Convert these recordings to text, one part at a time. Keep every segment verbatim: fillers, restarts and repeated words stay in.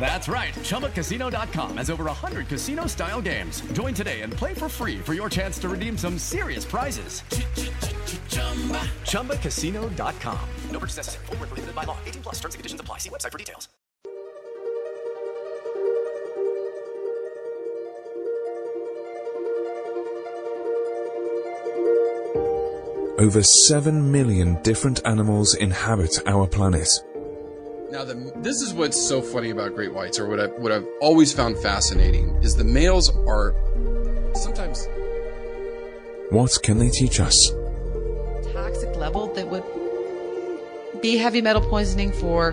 That's right. Chumba Casino dot com has over one hundred casino-style games. Join today and play for free for your chance to redeem some serious prizes. Chumba Casino dot com. No purchase necessary. Void where prohibited by law. eighteen plus. Terms and conditions apply. See website for details. Over seven million different animals inhabit our planet. Now, the, this is what's so funny about great whites, or what, I, what I've always found fascinating, is the males are sometimes... What can they teach us? Toxic level that would be heavy metal poisoning for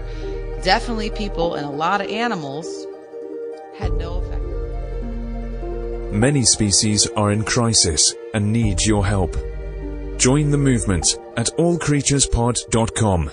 definitely people and a lot of animals had no effect. Many species are in crisis and need your help. Join the movement at all creatures pod dot com.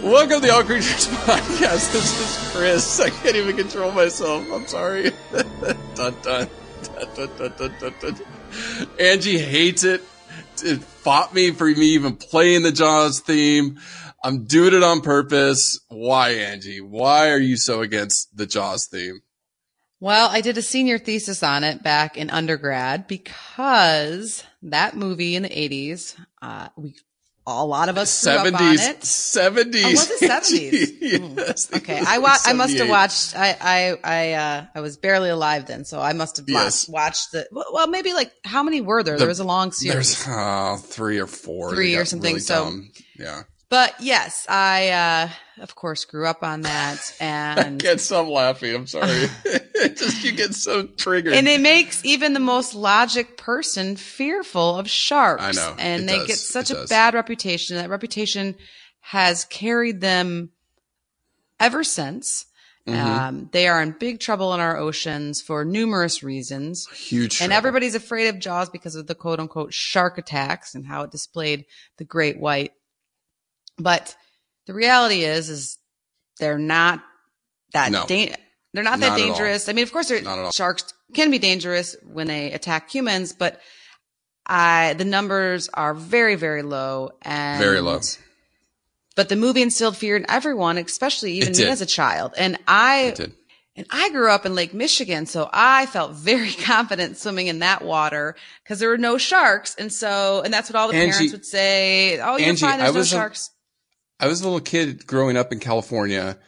Welcome to the All Creatures Podcast. This is Chris. I can't even control myself. I'm sorry. dun, dun, dun, dun, dun, dun, dun, dun. Angie hates it. It fought me for me even playing the Jaws theme. I'm doing it on purpose. Why, Angie? Why are you so against the Jaws theme? Well, I did a senior thesis on it back in undergrad because that movie in the eighties, uh, we A lot of us grew up on it. seventies. Oh, was it seventies? Yes, okay. I wa- I must have watched, I, I, I, uh, I was barely alive then. So I must have yes. watched the, well, maybe like how many were there? The, there was a long series. There's uh, three or four. Three or something. Really so dumb. Yeah. But yes, I, uh, of course grew up on that and I get some laughing. I'm sorry. Just you get so triggered. And it makes even the most logic person fearful of sharks. I know. And they does. get such it a does. bad reputation. That reputation has carried them ever since. Mm-hmm. Um, they are in big trouble in our oceans for numerous reasons. Huge trouble. And everybody's afraid of Jaws because of the quote unquote shark attacks and how it displayed the great white. But the reality is, is they're not that no, da- they're not that not dangerous. I mean, of course, sharks can be dangerous when they attack humans, but I, the numbers are very, very low. And, very low. But the movie instilled fear in everyone, especially even me as a child. And I and I grew up in Lake Michigan, so I felt very confident swimming in that water because there were no sharks, and so and that's what all the Angie, parents would say. Oh, you're Angie, fine. There's I no sharks. A- I was a little kid growing up in California,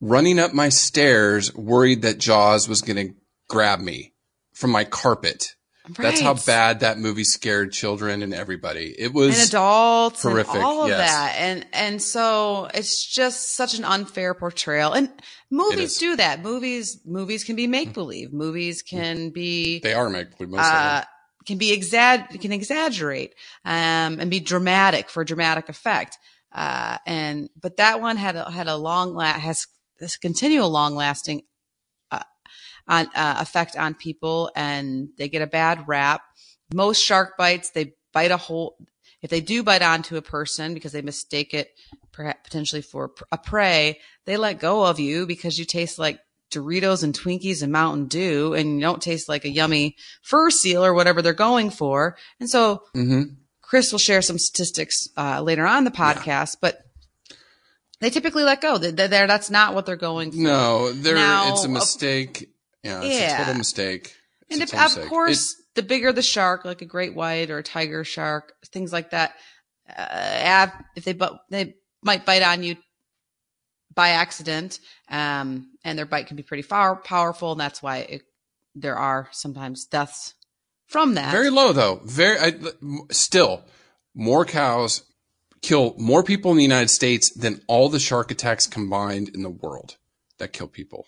running up my stairs, worried that Jaws was going to grab me from my carpet. Right. That's how bad that movie scared children and everybody. It was and adults horrific. And all of yes. that. And, and so it's just such an unfair portrayal. And movies do that. Movies, movies can be make believe. Movies can be, they are make believe. Most uh, of them. Can be exag, can exaggerate, um, and be dramatic for dramatic effect. Uh, and, but that one had a, had a long, la- has this continual long lasting, uh, on, uh, effect on people and they get a bad rap. most shark bites, they bite a whole, if they do bite onto a person because they mistake it perhaps potentially for a prey, they let go of you because you taste like Doritos and Twinkies and Mountain Dew, and you don't taste like a yummy fur seal or whatever they're going for. And so mm-hmm. Chris will share some statistics uh, later on the podcast, yeah. but they typically let go. They're, they're, that's not what they're going for. No, they're, now, it's a mistake. Yeah, it's yeah. a total mistake. It's and if, total of mistake. course, it, the bigger the shark, like a great white or a tiger shark, things like that, uh, if they but they might bite on you by accident, um, and their bite can be pretty far, powerful, and that's why it, there are sometimes deaths from that. Very low, though. Very I, still, more cows kill more people in the United States than all the shark attacks combined in the world that kill people.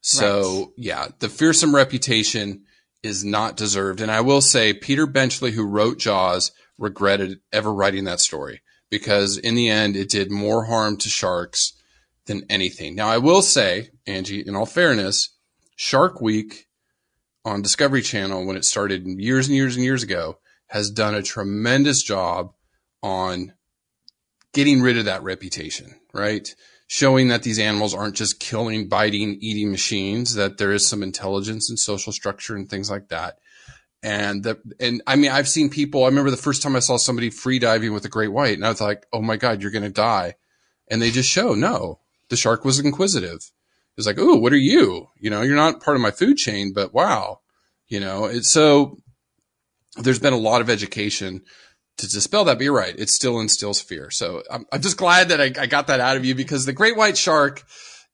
So, right. yeah, the fearsome reputation is not deserved. And I will say Peter Benchley, who wrote Jaws, regretted ever writing that story because in the end, it did more harm to sharks than anything. Now, I will say, Angie, in all fairness, Shark Week on Discovery Channel, when it started years and years and years ago, has done a tremendous job on getting rid of that reputation, right? Showing that these animals aren't just killing, biting, eating machines, that there is some intelligence and social structure and things like that. And the, and I mean, I've seen people, I remember the first time I saw somebody free diving with a great white and I was like, oh my God, you're going to die. And they just show, no. The shark was inquisitive. It was like, ooh, what are you? You know, you're not part of my food chain, but wow. You know, it's so there's been a lot of education to dispel that, but you're right. It still instills fear. So I'm, I'm just glad that I, I got that out of you because the great white shark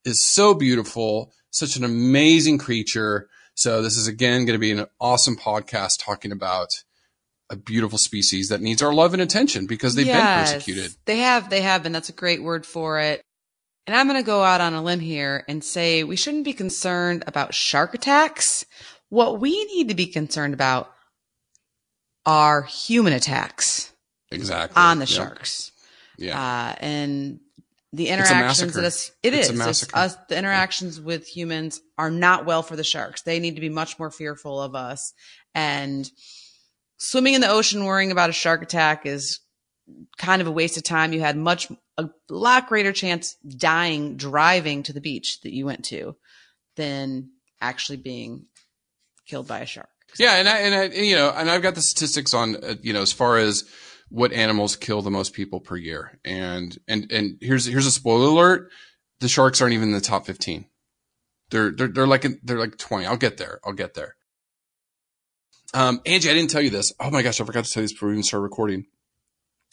is so beautiful, such an amazing creature. So this is, again, going to be an awesome podcast talking about a beautiful species that needs our love and attention because they've yes, been persecuted. They have, they have, and that's a great word for it. And I'm going to go out on a limb here and say we shouldn't be concerned about shark attacks. What we need to be concerned about are human attacks. Exactly. On the yep. sharks. Yeah. Uh, and the interactions that us, it it's is. A massacre. Us, the interactions yeah. with humans are not well for the sharks. They need to be much more fearful of us. And swimming in the ocean worrying about a shark attack is kind of a waste of time. You had much a lot greater chance dying driving to the beach that you went to than actually being killed by a shark. Yeah. And I, and I, you know, and I've got the statistics on, uh, you know, as far as what animals kill the most people per year. And, and, and here's, here's a spoiler alert. The sharks aren't even in the top fifteen. They're, they're, they're like, they're like twenty. I'll get there. I'll get there. Um, Angie, I didn't tell you this. Oh my gosh. I forgot to tell you this before we even started recording.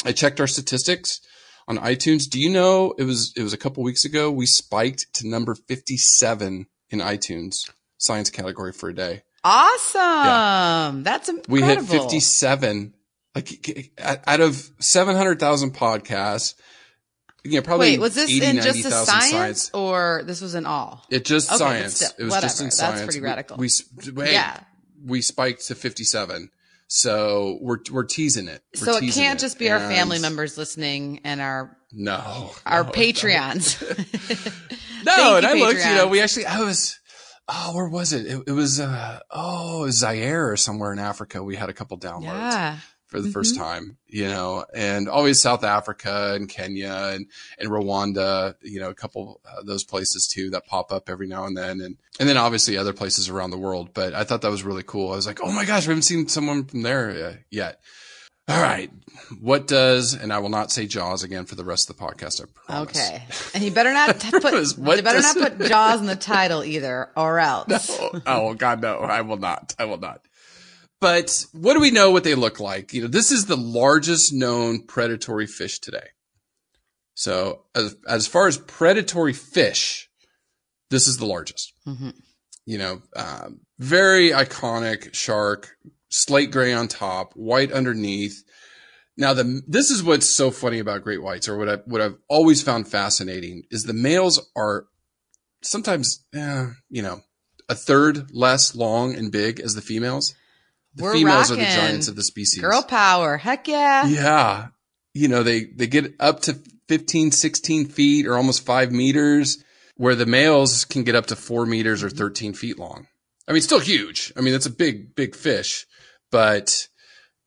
I checked our statistics on iTunes. Do you know it was it was a couple weeks ago we spiked to number fifty-seven in iTunes science category for a day. Awesome. Yeah. That's incredible. We hit fifty-seven like out of seven hundred thousand podcasts. You know, probably Wait, was this eighty, in ninety, just science, science or this was in all? It just okay, science. Still, it was whatever. just in That's science. That's pretty radical. We, we hey, yeah. we spiked to fifty-seven. So we're we're teasing it. We're so teasing it can't just be it. our and family members listening and our no our no, Patreons. no, and I Patreon. looked. You know, we actually I was oh where was it? It, it was uh, oh it was Zaire or somewhere in Africa. We had a couple downloads yeah. for the mm-hmm. first time. You know, and always South Africa and Kenya and and Rwanda. You know, a couple of those places too that pop up every now and then, and. And then obviously other places around the world, but I thought that was really cool. I was like, oh my gosh, we haven't seen someone from there yet. All right. What does, and I will not say Jaws again for the rest of the podcast. I promise. Okay. And you better not t- put, you better not put Jaws in the title either or else. No. Oh God, no, I will not. I will not. But what do we know what they look like? You know, this is the largest known predatory fish today. So as, as far as predatory fish, this is the largest, mm-hmm. you know, um, very iconic shark, slate gray on top, white underneath. Now, the, this is what's so funny about great whites or what I, what I've always found fascinating is the males are sometimes, eh, you know, a third less long and big as the females. The We're females rocking. are the giants of the species. Girl power. Heck yeah. Yeah. You know, they, they get up to fifteen, sixteen feet or almost five meters. Where the males can get up to four meters or thirteen feet long. I mean, it's still huge. I mean, that's a big, big fish, but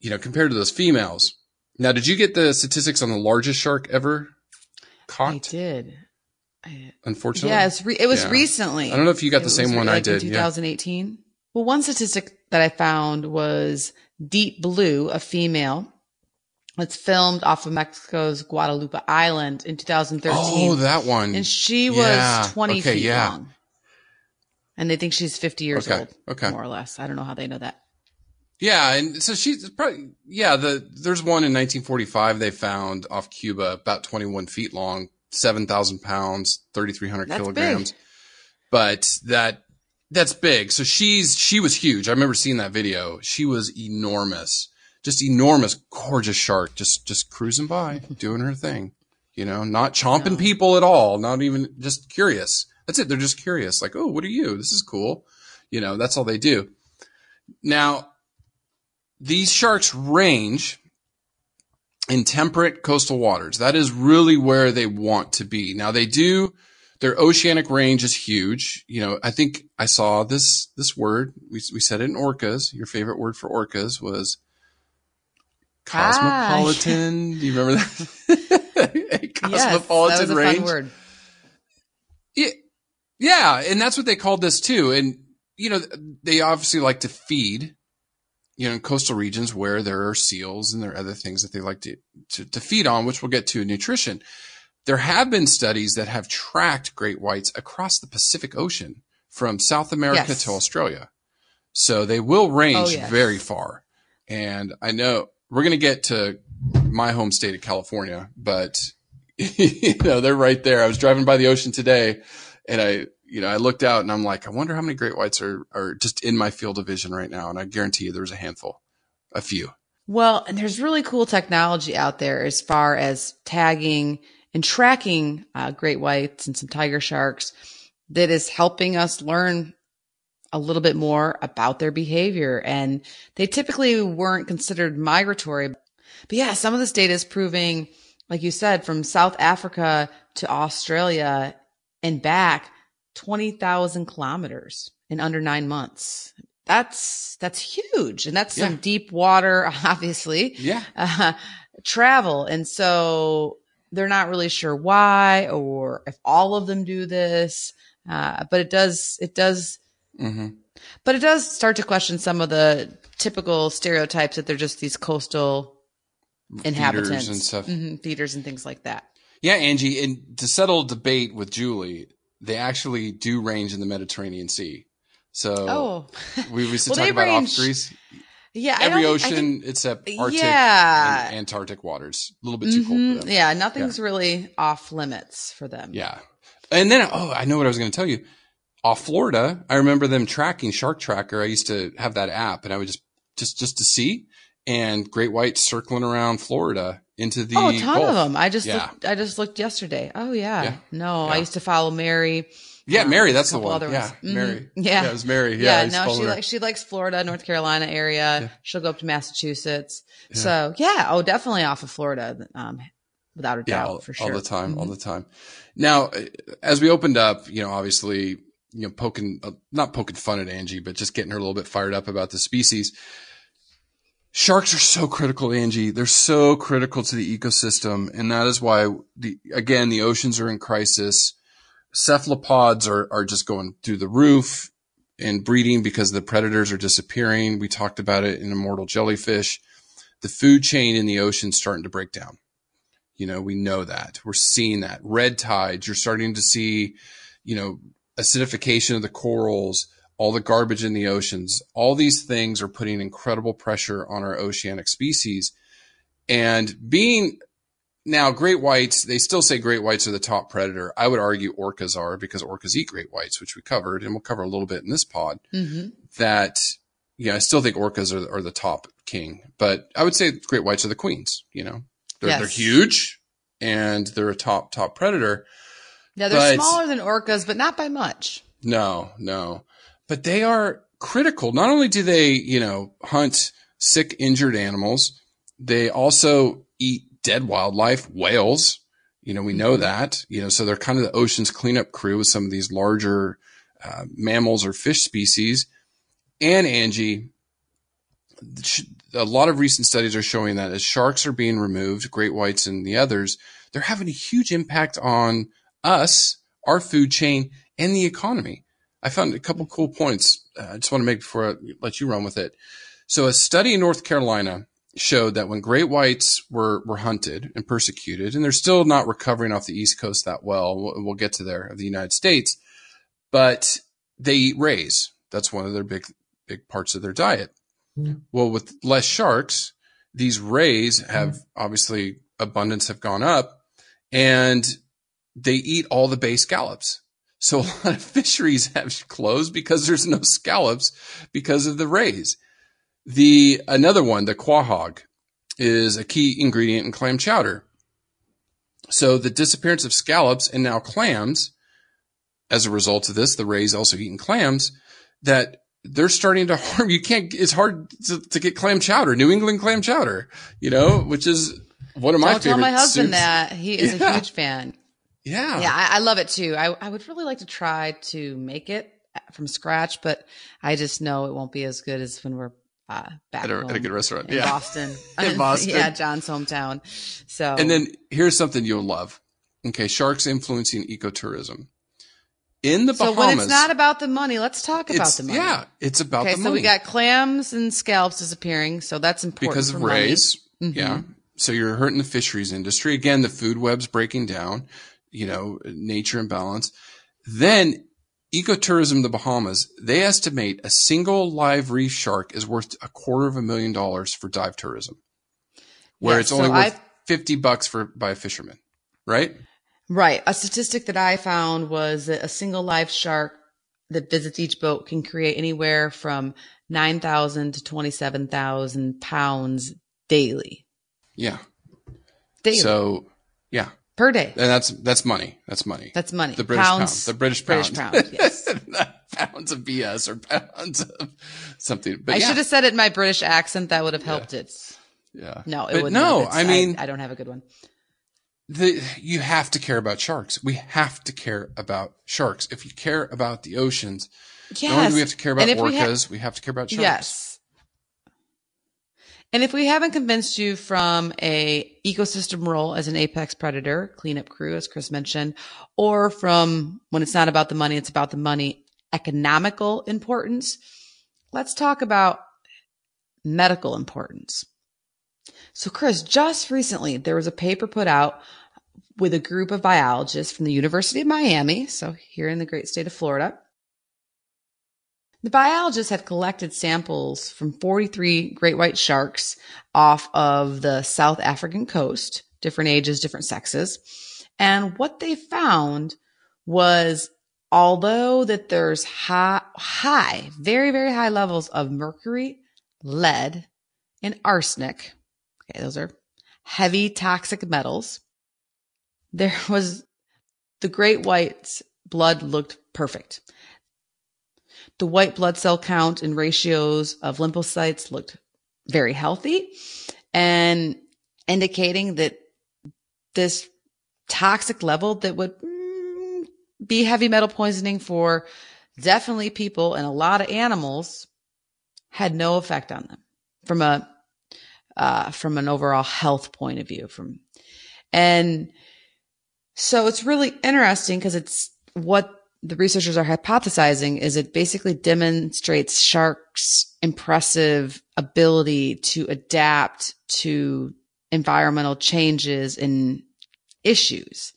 you know, compared to those females. Now, did you get the statistics on the largest shark ever caught? I did. I, Unfortunately. Yeah, it's re- it was yeah. recently. I don't know if you got it the same re- one like I did. In twenty eighteen. Yeah. Well, one statistic that I found was Deep Blue, a female. It's filmed off of Mexico's Guadalupe Island in two thousand thirteen. Oh, that one. And she was yeah. twenty okay, feet yeah. long. And they think she's fifty years okay. old, okay. more or less. I don't know how they know that. Yeah, and so she's probably – yeah, the there's one in nineteen forty-five they found off Cuba, about twenty-one feet long, seven thousand pounds, thirty-three hundred that's kilograms. Big. But that that's big. So she's she was huge. I remember seeing that video. She was enormous. Just enormous, gorgeous shark, just, just cruising by, doing her thing, you know, not chomping no. people at all, not even just curious. That's it. They're just curious. Like, oh, what are you? This is cool. You know, that's all they do. Now, these sharks range in temperate coastal waters. That is really where they want to be. Now they do, their oceanic range is huge. You know, I think I saw this, this word. We, we said it in orcas. Your favorite word for orcas was cosmopolitan. Ah. Do you remember that? Cosmopolitan yes, that was a range. Fun word. Yeah, yeah, and that's what they called this too. And you know, they obviously like to feed, you know, in coastal regions where there are seals and there are other things that they like to to, to feed on, which we'll get to in nutrition. There have been studies that have tracked great whites across the Pacific Ocean from South America yes. to Australia, so they will range oh, yes. very far. And I know. We're going to get to my home state of California, but you know, they're right there. I was driving by the ocean today and I, you know, I looked out and I'm like, I wonder how many great whites are, are just in my field of vision right now. And I guarantee you there's a handful, a few. Well, and there's really cool technology out there as far as tagging and tracking uh, great whites and some tiger sharks that is helping us learn a little bit more about their behavior. And they typically weren't considered migratory. But yeah, some of this data is proving, like you said, from South Africa to Australia and back twenty thousand kilometers in under nine months. That's, that's huge. And that's yeah. some deep water, obviously, yeah. uh, travel. And so they're not really sure why or if all of them do this. Uh, but it does, it does, Mm-hmm. But it does start to question some of the typical stereotypes that they're just these coastal inhabitants, feeders and stuff, mm-hmm, feeders and things like that. Yeah, Angie, and to settle debate with Julie, they actually do range in the Mediterranean Sea. So oh. we used to well, talk about range, off Greece. Yeah, every ocean think, except Arctic yeah. and Antarctic waters. A little bit too mm-hmm. cold for them. Yeah, nothing's yeah. really off limits for them. Yeah, and then oh, I know what I was going to tell you. Off Florida, I remember them tracking Shark Tracker. I used to have that app and I would just, just, just to see and great whites circling around Florida into the. Oh, a ton Gulf. Of them. I just, yeah. looked, I just looked yesterday. Oh yeah. yeah. No, yeah. I used to follow Mary. Yeah. Um, Mary. That's the one. Yeah. Mm-hmm. Mary. Yeah. yeah. It was Mary. Yeah. yeah no, she likes, she likes Florida, North Carolina area. Yeah. She'll go up to Massachusetts. Yeah. So yeah. Oh, definitely off of Florida. Um, without a doubt. Yeah, all, for sure. All the time. Mm-hmm. All the time. Now, as we opened up, you know, obviously, you know, poking, uh, not poking fun at Angie, but just getting her a little bit fired up about the species. Sharks are so critical, Angie. They're so critical to the ecosystem. And that is why the, again, the oceans are in crisis. Cephalopods are, are just going through the roof and breeding because the predators are disappearing. We talked about it in Immortal Jellyfish. The food chain in the ocean's starting to break down. You know, we know that. We're seeing that. Red tides, you're starting to see, you know, acidification of the corals, all the garbage in the oceans, all these things are putting incredible pressure on our oceanic species. And being now great whites, they still say great whites are the top predator. I would argue orcas are because orcas eat great whites, which we covered and we'll cover a little bit in this pod mm-hmm. that, yeah, you know, I still think orcas are, are the top king, but I would say great whites are the queens, you know, they're, yes. they're huge and they're a top, top predator. Yeah, they're but, smaller than orcas, but not by much. No, no. But they are critical. Not only do they, you know, hunt sick, injured animals, they also eat dead wildlife, whales. You know, we know that. You know, so they're kind of the ocean's cleanup crew with some of these larger uh, mammals or fish species. And Angie, a lot of recent studies are showing that as sharks are being removed, great whites and the others, they're having a huge impact on us, our food chain, and the economy. I found a couple cool points uh, I just want to make before I let you run with it. So a study in North Carolina showed that when great whites were, were hunted and persecuted, and they're still not recovering off the East Coast that well, we'll, we'll get to there, of the United States, but they eat rays. That's one of their big, big parts of their diet. Yeah. Well, with less sharks, these rays have yeah. obviously abundance have gone up, and they eat all the bay scallops. So a lot of fisheries have closed because there's no scallops because of the rays. The another one, the quahog, is a key ingredient in clam chowder. So the disappearance of scallops and now clams, as a result of this, the rays also eating clams, that they're starting to harm. You can't, it's hard to, to get clam chowder, New England clam chowder, you know, which is one of my favorite. I'll tell my husband soups. That. He is yeah. a huge fan. Yeah. Yeah. I, I love it too. I, I would really like to try to make it from scratch, but I just know it won't be as good as when we're Uh, back at, a, at a good restaurant in yeah. Boston. in Boston. Yeah, John's hometown. So, and then here's something you'll love. Okay, sharks influencing ecotourism. In the Bahamas. So when it's not about the money, let's talk about the money. Yeah, it's about okay, the money. Okay, so we got clams and scallops disappearing, so that's important because of rays. Mm-hmm. Yeah. So you're hurting the fisheries industry. Again, the food web's breaking down, you know, nature imbalance. Then ecotourism, the Bahamas, they estimate a single live reef shark is worth a quarter of a million dollars for dive tourism, where yes, it's only so worth I've, fifty bucks for by a fisherman, right? Right. A statistic that I found was that a single live shark that visits each boat can create anywhere from nine thousand to twenty-seven thousand pounds daily. Yeah. Daily. So, yeah. Per day. And that's, that's money. That's money. That's money. The British pounds, pound. The British pound. British pound, yes. Pounds of B S or pounds of something. But I yeah. should have said it in my British accent. That would have helped yeah. it. Yeah. No, it but wouldn't no, have. I mean. I, I don't have a good one. The, you have to care about sharks. We have to care about sharks. If you care about the oceans, yes. not only do we have to care about orcas, we, ha- we have to care about sharks. Yes. And if we haven't convinced you from a ecosystem role as an apex predator, cleanup crew, as Chris mentioned, or from when it's not about the money, it's about the money, economical importance, let's talk about medical importance. So Chris, just recently, there was a paper put out with a group of biologists from the University of Miami, so here in the great state of Florida. The biologists had collected samples from forty-three great white sharks off of the South African coast, different ages, different sexes. And what they found was, although that there's high, high, very, very high levels of mercury, lead, and arsenic, okay, those are heavy toxic metals, there was the great white's blood looked perfect. The white blood cell count and ratios of lymphocytes looked very healthy, and indicating that this toxic level that would mm, be heavy metal poisoning for definitely people and a lot of animals had no effect on them from a, uh, from an overall health point of view. From, and so it's really interesting because it's what the researchers are hypothesizing is it basically demonstrates sharks' impressive ability to adapt to environmental changes and issues.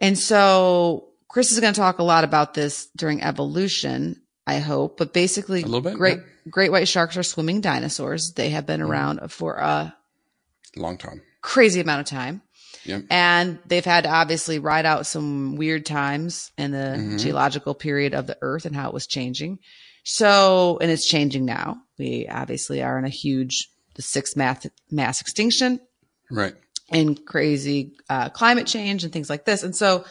And so Chris is going to talk a lot about this during evolution, I hope, but basically a little bit, great, yeah. great white sharks are swimming dinosaurs. They have been around mm. for a long time, crazy amount of time. Yep. And they've had to obviously ride out some weird times in the mm-hmm. geological period of the earth and how it was changing. So, and it's changing now. We obviously are in a huge, the sixth mass, mass extinction. Right. And crazy uh, climate change and things like this. And so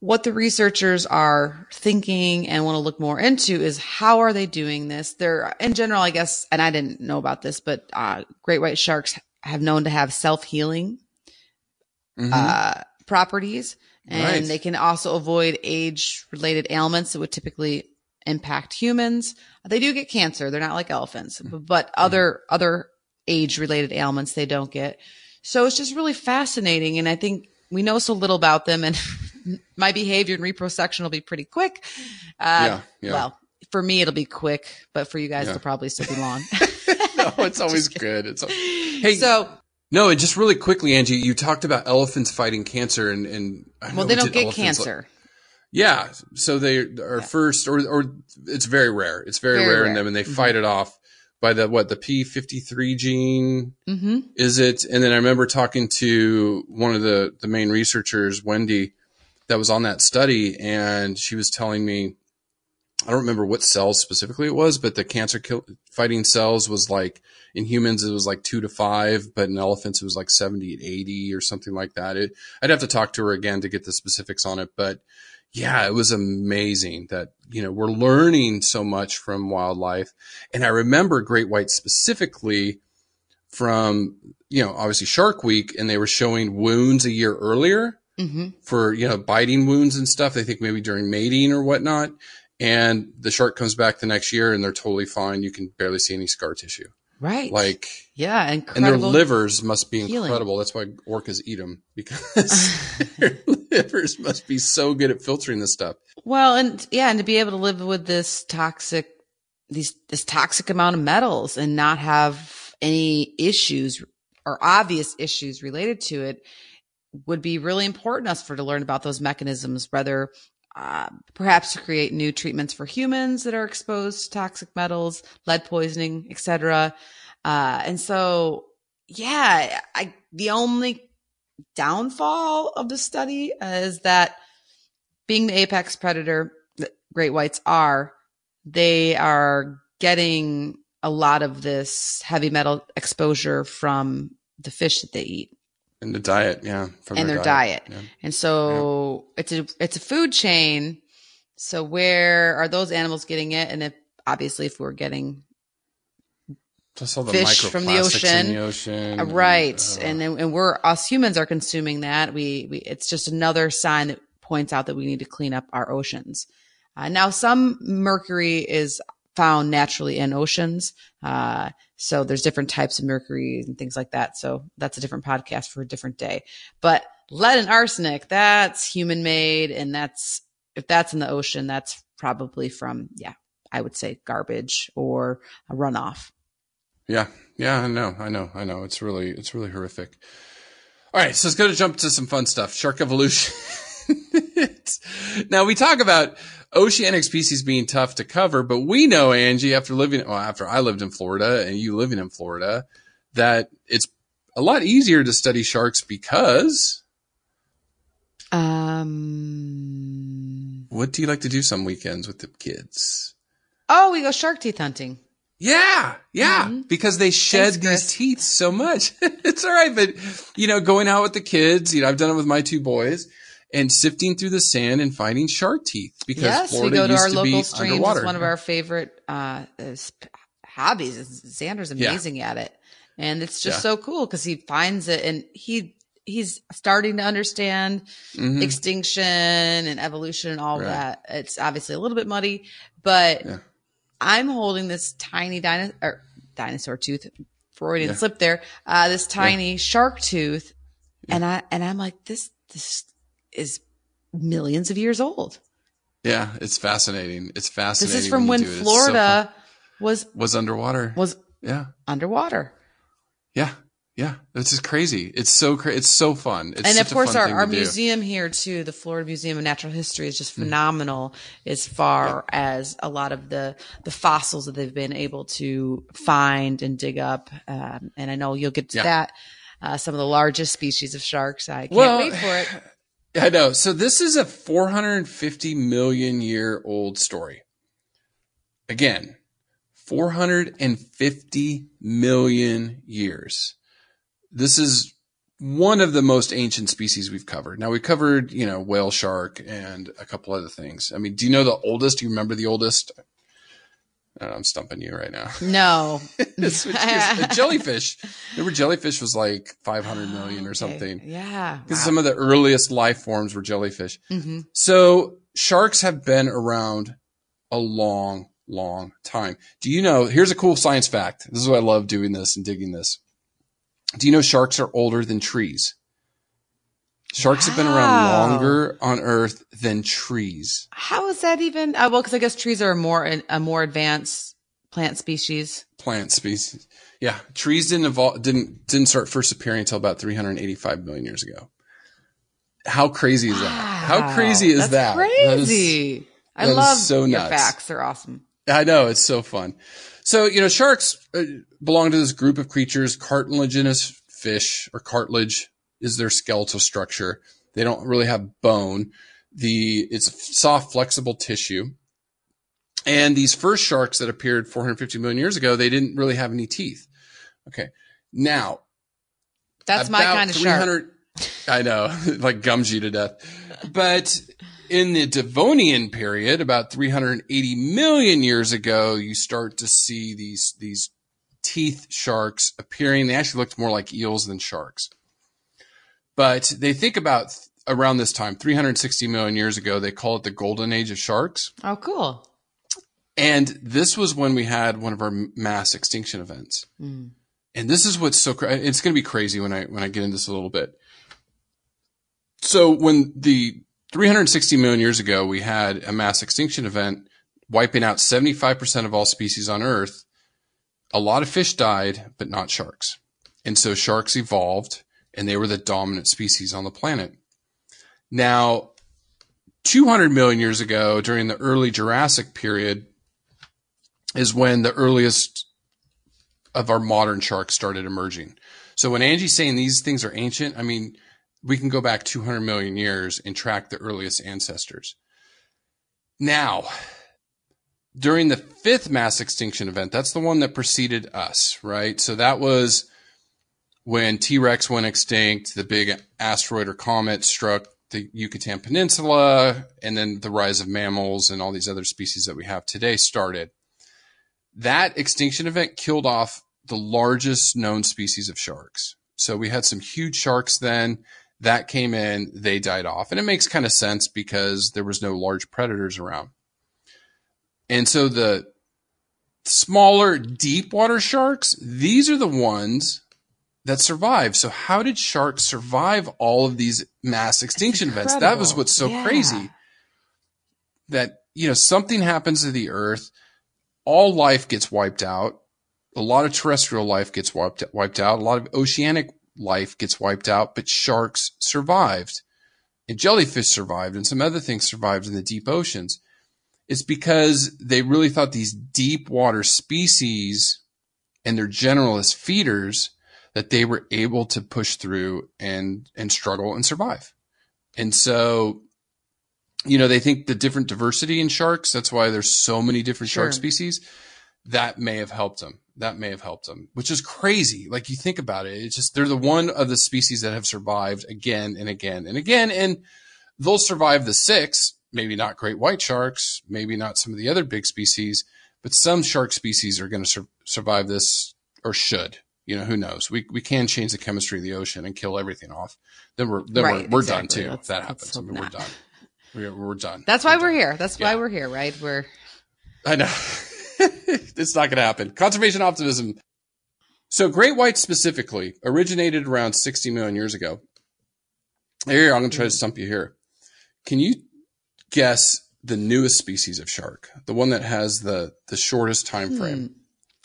what the researchers are thinking and want to look more into is how are they doing this? They're in general, I guess, and I didn't know about this, but uh, great white sharks have known to have self-healing mm-hmm. uh, properties, and right. they can also avoid age-related ailments that would typically impact humans. They do get cancer. They're not like elephants, but other, mm-hmm. other age related ailments they don't get. So it's just really fascinating. And I think we know so little about them, and my behavior in reprosection will be pretty quick. Uh, yeah, yeah. Well, for me, it'll be quick, but for you guys, yeah. it'll probably still be long. No, it's always good. It's always... Hey, so no, and just really quickly, Angie, you talked about elephants fighting cancer, and and I well, know, they don't get cancer. Like, yeah, so they are yeah. first, or or it's very rare. It's very, very rare, rare in them, and they mm-hmm. fight it off by the what the P fifty-three gene mm-hmm. is it? And then I remember talking to one of the the main researchers, Wendy, that was on that study, and she was telling me, I don't remember what cells specifically it was, but the cancer kill, fighting cells was like, in humans, it was like two to five, but in elephants, it was like seventy and eighty or something like that. It, I'd have to talk to her again to get the specifics on it. But yeah, it was amazing that, you know, we're learning so much from wildlife. And I remember great whites specifically from, you know, obviously Shark Week, and they were showing wounds a year earlier mm-hmm. for, you know, biting wounds and stuff. They think maybe during mating or whatnot. And the shark comes back the next year, and they're totally fine. You can barely see any scar tissue. Right. Like, yeah, incredible. And their livers must be healing. Incredible. That's why orcas eat them, because their livers must be so good at filtering this stuff. Well, and yeah, and to be able to live with this toxic, these this toxic amount of metals and not have any issues or obvious issues related to it would be really important to us for to learn about those mechanisms, whether Uh, perhaps to create new treatments for humans that are exposed to toxic metals, lead poisoning, et cetera. Uh, and so, yeah, I, the only downfall of the study is that, being the apex predator that great whites are, they are getting a lot of this heavy metal exposure from the fish that they eat. And the diet, yeah. From and their, their diet. diet. Yeah. And so yeah. it's a it's a food chain. So where are those animals getting it? And if obviously if we're getting Plus all the fish from the ocean, in the ocean right? And, uh, and and we're us humans are consuming that. We we it's just another sign that points out that we need to clean up our oceans. Uh, now some mercury is found naturally in oceans. Uh, so there's different types of mercury and things like that. So that's a different podcast for a different day, but lead and arsenic, that's human made. And that's, if that's in the ocean, that's probably from, yeah, I would say garbage or a runoff. Yeah. Yeah. I know. I know. I know. It's really, it's really horrific. All right. So let's go to jump to some fun stuff. Shark evolution. Now we talk about oceanic species being tough to cover, but we know, Angie, after living, well, after I lived in Florida and you living in Florida, that it's a lot easier to study sharks because. Um, what do you like to do some weekends with the kids? Oh, we go shark teeth hunting. Yeah. Yeah. Mm-hmm. Because they shed Thanks, these teeth so much. It's all right. But, you know, going out with the kids, you know, I've done it with my two boys. And sifting through the sand and finding shark teeth because yes, Florida used to be underwater. Yes, we go to our local streams. Underwater. It's one of our favorite uh, hobbies. Xander's amazing yeah. at it. And it's just yeah. so cool because he finds it and he he's starting to understand mm-hmm. extinction and evolution and all right. that. It's obviously a little bit muddy, but yeah. I'm holding this tiny dino- or dinosaur tooth, Freudian yeah. slip there, uh, this tiny yeah. shark tooth. Yeah. And, I, and I'm like, this this is millions of years old. Yeah, it's fascinating. It's fascinating. This is from when, when Florida so was was underwater. Was yeah, underwater. Yeah, yeah. This is crazy. It's so crazy. It's so fun. It's and of course, our, our museum do. here too, the Florida Museum of Natural History, is just phenomenal mm. as far yeah. as a lot of the the fossils that they've been able to find and dig up. Um, and I know you'll get to yeah. that. Uh, some of the largest species of sharks. I can't well, wait for it. I know. So this is a four hundred fifty million year old story. Again, four hundred fifty million years. This is one of the most ancient species we've covered. Now we covered, you know, whale shark and a couple other things. I mean, do you know the oldest? Do you remember the oldest? I don't know, I'm stumping you right now. No. It's, it's jellyfish. Remember, jellyfish was like five hundred million or something. Okay. Yeah. Because wow. some of the earliest life forms were jellyfish. Mm-hmm. So sharks have been around a long, long time. Do you know, here's a cool science fact. This is why I love doing this and digging this. Do you know sharks are older than trees? Sharks wow. have been around longer on Earth than trees. How is that even? Uh, well, because I guess trees are a more a more advanced plant species. Plant species, yeah. Trees didn't evolve, didn't didn't start first appearing until about three hundred eighty-five million years ago. How crazy is that? Wow. How crazy is That's that? Crazy. That is, I that love so your nuts. Facts. They're awesome. I know, it's so fun. So you know, sharks uh, belong to this group of creatures, cartilaginous fish or cartilage. Is their skeletal structure. They don't really have bone. The It's soft, flexible tissue. And these first sharks that appeared four hundred fifty million years ago, they didn't really have any teeth. Okay. Now. That's my kind of shark. I know, like Gumshoe to death. But in the Devonian period, about three hundred eighty million years ago, you start to see these, these teeth sharks appearing. They actually looked more like eels than sharks. But they think about th- around this time, three hundred sixty million years ago, they call it the golden age of sharks. Oh, cool. And this was when we had one of our mass extinction events. Mm. And this is what's so cra- – it's going to be crazy when I when I get into this a little bit. So when the three hundred sixty million years ago, we had a mass extinction event wiping out seventy-five percent of all species on Earth. A lot of fish died, but not sharks. And so sharks evolved. And they were the dominant species on the planet. Now, two hundred million years ago, during the early Jurassic period, is when the earliest of our modern sharks started emerging. So when Angie's saying these things are ancient, I mean, we can go back two hundred million years and track the earliest ancestors. Now, during the fifth mass extinction event, that's the one that preceded us, right? So that was when T-Rex went extinct, the big asteroid or comet struck the Yucatan Peninsula, and then the rise of mammals and all these other species that we have today started. That extinction event killed off the largest known species of sharks. So we had some huge sharks then. That came in. They died off. And it makes kind of sense because there was no large predators around. And so the smaller deep water sharks, these are the ones that survived. So how did sharks survive all of these mass extinction events? That was what's so yeah. crazy. That, you know, something happens to the Earth. All life gets wiped out. A lot of terrestrial life gets wiped, wiped out. A lot of oceanic life gets wiped out, but sharks survived. And jellyfish survived and some other things survived in the deep oceans. It's because they really thought these deep water species and their generalist feeders that they were able to push through and, and struggle and survive. And so, you know, they think the different diversity in sharks, that's why there's so many different sure. shark species, that may have helped them. That may have helped them, which is crazy. Like you think about it, it's just, they're the one of the species that have survived again and again and again, and they'll survive the six, maybe not great white sharks, maybe not some of the other big species, but some shark species are going to sur- survive this or should. You know, who knows? We we can change the chemistry of the ocean and kill everything off. Then we're then right, we're, we're exactly. done too. That's, if that happens, I mean, we're done. We're, we're done. That's why we're, we're here. That's yeah. why we're here, right? We're. I know. It's not going to happen. Conservation optimism. So great whites specifically originated around sixty million years ago. Here, I'm going to try to stump you here. Can you guess the newest species of shark? The one that has the the shortest time frame. Hmm.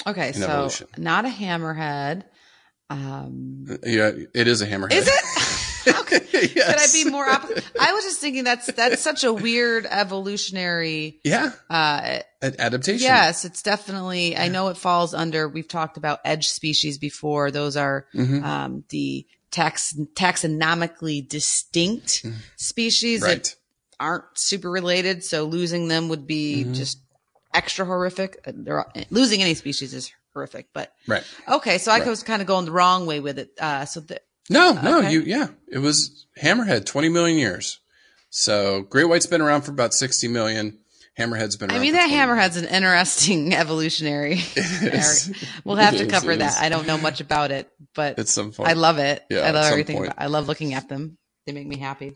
Okay, so evolution. Not a hammerhead. Um, yeah, it is a hammerhead. Is it? Okay. Yes. Could I be more op- I was just thinking that's that's such a weird evolutionary yeah. uh, An adaptation. Yes, it's definitely yeah. – I know it falls under – we've talked about edge species before. Those are mm-hmm. um, the tax, taxonomically distinct mm-hmm. species right. that aren't super related, so losing them would be mm-hmm. just – extra horrific. They're, losing any species is horrific, but right. Okay, so I right. was kind of going the wrong way with it. Uh, so the, no, uh, no, okay. you yeah, it was hammerhead, twenty million years. So great white's been around for about sixty million. Hammerhead's been. around I mean, for that hammerhead's million. An interesting evolutionary. We'll have to is, cover that. Is. I don't know much about it, but it's some fun. I love it. Yeah, I love everything. About, I love looking at them. They make me happy.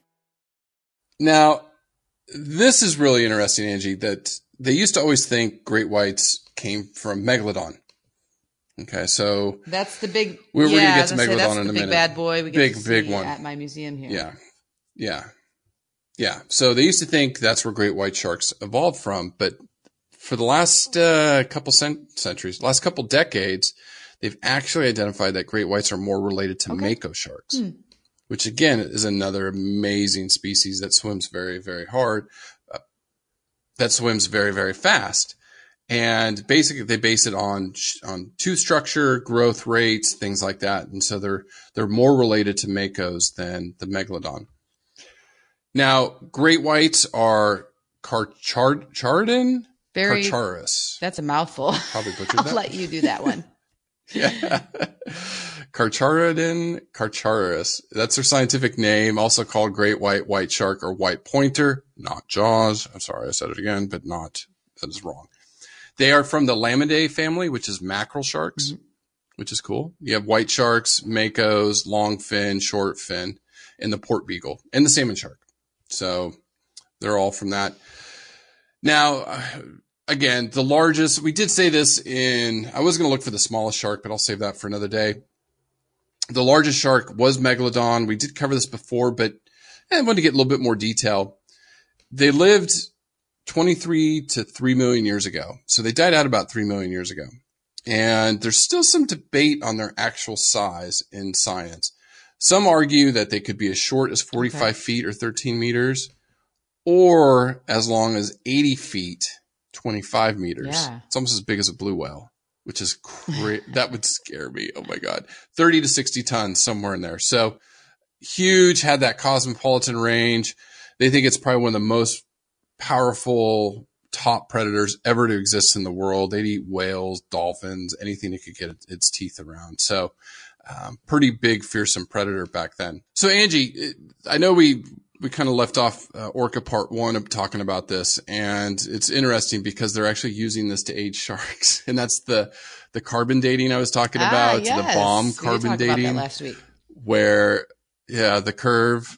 Now, this is really interesting, Angie, that they used to always think great whites came from megalodon. Okay, so that's the big. We're, yeah, we're gonna get to megalodon that's in a minute. Big bad boy. We get big, to see big one at my museum here. Yeah, yeah, yeah. So they used to think that's where great white sharks evolved from, but for the last uh, couple cent- centuries, last couple decades, they've actually identified that great whites are more related to okay. mako sharks. Hmm. Which again is another amazing species that swims very, very hard, uh, that swims very, very fast. And basically they base it on, on tooth structure, growth rates, things like that. And so they're, they're more related to makos than the megalodon. Now, great whites are Carcharodon carcharias. That's a mouthful. Probably butchered I'll that. Let you do that one. Yeah. Carcharodon carcharias. That's their scientific name, also called great white, white shark, or white pointer, not Jaws. I'm sorry, I said it again, but not, that is wrong. They are from the Lamnidae family, which is mackerel sharks, mm-hmm. which is cool. You have white sharks, makos, long fin, short fin, and the port beagle, and the salmon shark. So they're all from that. Now, again, the largest, we did say this in, I was going to look for the smallest shark, but I'll save that for another day. The largest shark was megalodon. We did cover this before, but I wanted to get a little bit more detail. They lived twenty-three to three million years ago. So they died out about three million years ago. And there's still some debate on their actual size in science. Some argue that they could be as short as forty-five okay. feet or thirteen meters, or as long as eighty feet. twenty-five meters. Yeah. It's almost as big as a blue whale, which is crazy. That would scare me. Oh my God. thirty to sixty tons, somewhere in there. So huge, had that cosmopolitan range. They think it's probably one of the most powerful top predators ever to exist in the world. They'd eat whales, dolphins, anything that could get its teeth around. So um, pretty big, fearsome predator back then. So Angie, I know we, We kind of left off uh, Orca Part One of talking about this, and it's interesting because they're actually using this to age sharks, and that's the the carbon dating I was talking ah, about, yes. the bomb carbon dating about that last week. Where, yeah, the curve,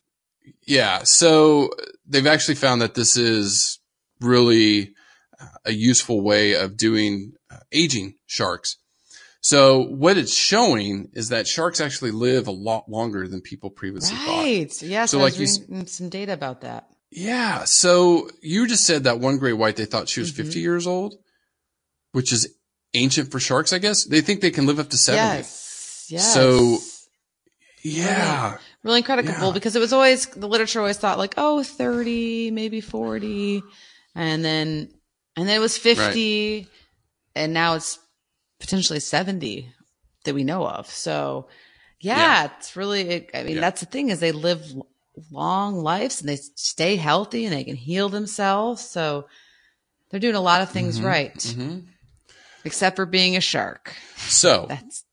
yeah. So they've actually found that this is really a useful way of doing uh, aging sharks. So what it's showing is that sharks actually live a lot longer than people previously right. thought. Right. Yes. So I like was reading you, some data about that. Yeah. So you just said that one great white, they thought she was mm-hmm. fifty years old, which is ancient for sharks, I guess. They think they can live up to seventy. Yes. Yes. So yeah. Really, really incredible yeah. because it was always, the literature always thought like, oh, thirty, maybe forty. And then, and then it was fifty right. and now it's potentially seventy that we know of. So yeah, yeah. it's really, I mean, yeah. that's the thing is they live long lives and they stay healthy and they can heal themselves. So they're doing a lot of things mm-hmm. right, mm-hmm. except for being a shark. So that's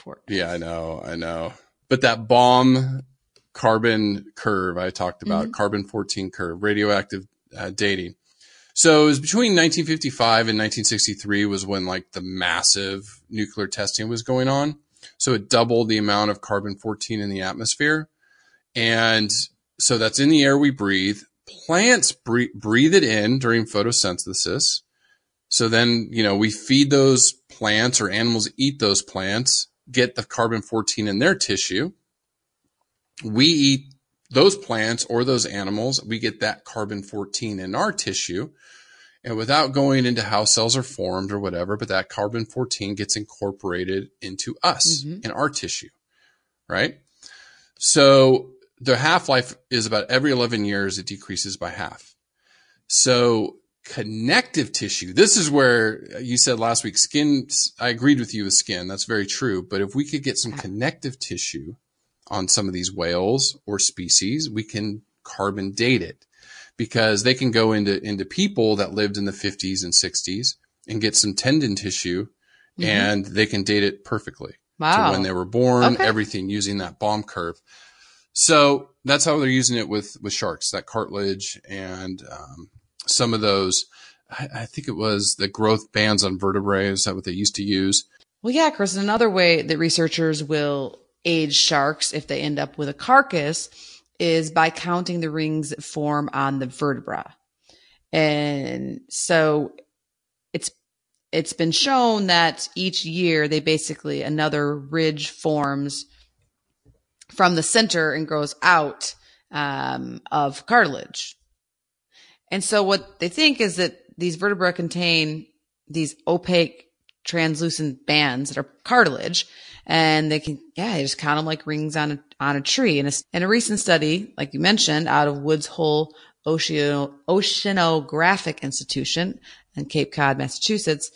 important. Yeah, I know. I know. But that bomb carbon curve I talked about, mm-hmm. carbon fourteen curve, radioactive uh, dating. So it was between nineteen fifty-five and nineteen sixty-three was when like the massive nuclear testing was going on. So it doubled the amount of carbon fourteen in the atmosphere. And so that's in the air we breathe. Plants bre- breathe it in during photosynthesis. So then, you know, we feed those plants, or animals eat those plants, get the carbon fourteen in their tissue. We eat those plants or those animals. We get that carbon fourteen in our tissue. And without going into how cells are formed or whatever, but that carbon fourteen gets incorporated into us, mm-hmm. in our tissue, right? So the half-life is about every eleven years, it decreases by half. So connective tissue, this is where you said last week, skin, I agreed with you with skin. That's very true. But if we could get some connective tissue on some of these whales or species, we can carbon date it. Because they can go into, into people that lived in the fifties and sixties and get some tendon tissue, mm-hmm. and they can date it perfectly. Wow. To when they were born, okay. everything using that bomb curve. So that's how they're using it with, with sharks, that cartilage and um, some of those, I, I think it was the growth bands on vertebrae. Is that what they used to use? Well, yeah, Chris, another way that researchers will age sharks if they end up with a carcass is by counting the rings that form on the vertebra. And so it's it's been shown that each year they basically, another ridge forms from the center and grows out um, of cartilage. And so what they think is that these vertebrae contain these opaque translucent bands that are cartilage, and they can, yeah, they just count them like rings on a, on a tree. And a, and a recent study, like you mentioned, out of Woods Hole Oceano, Oceanographic Institution in Cape Cod, Massachusetts,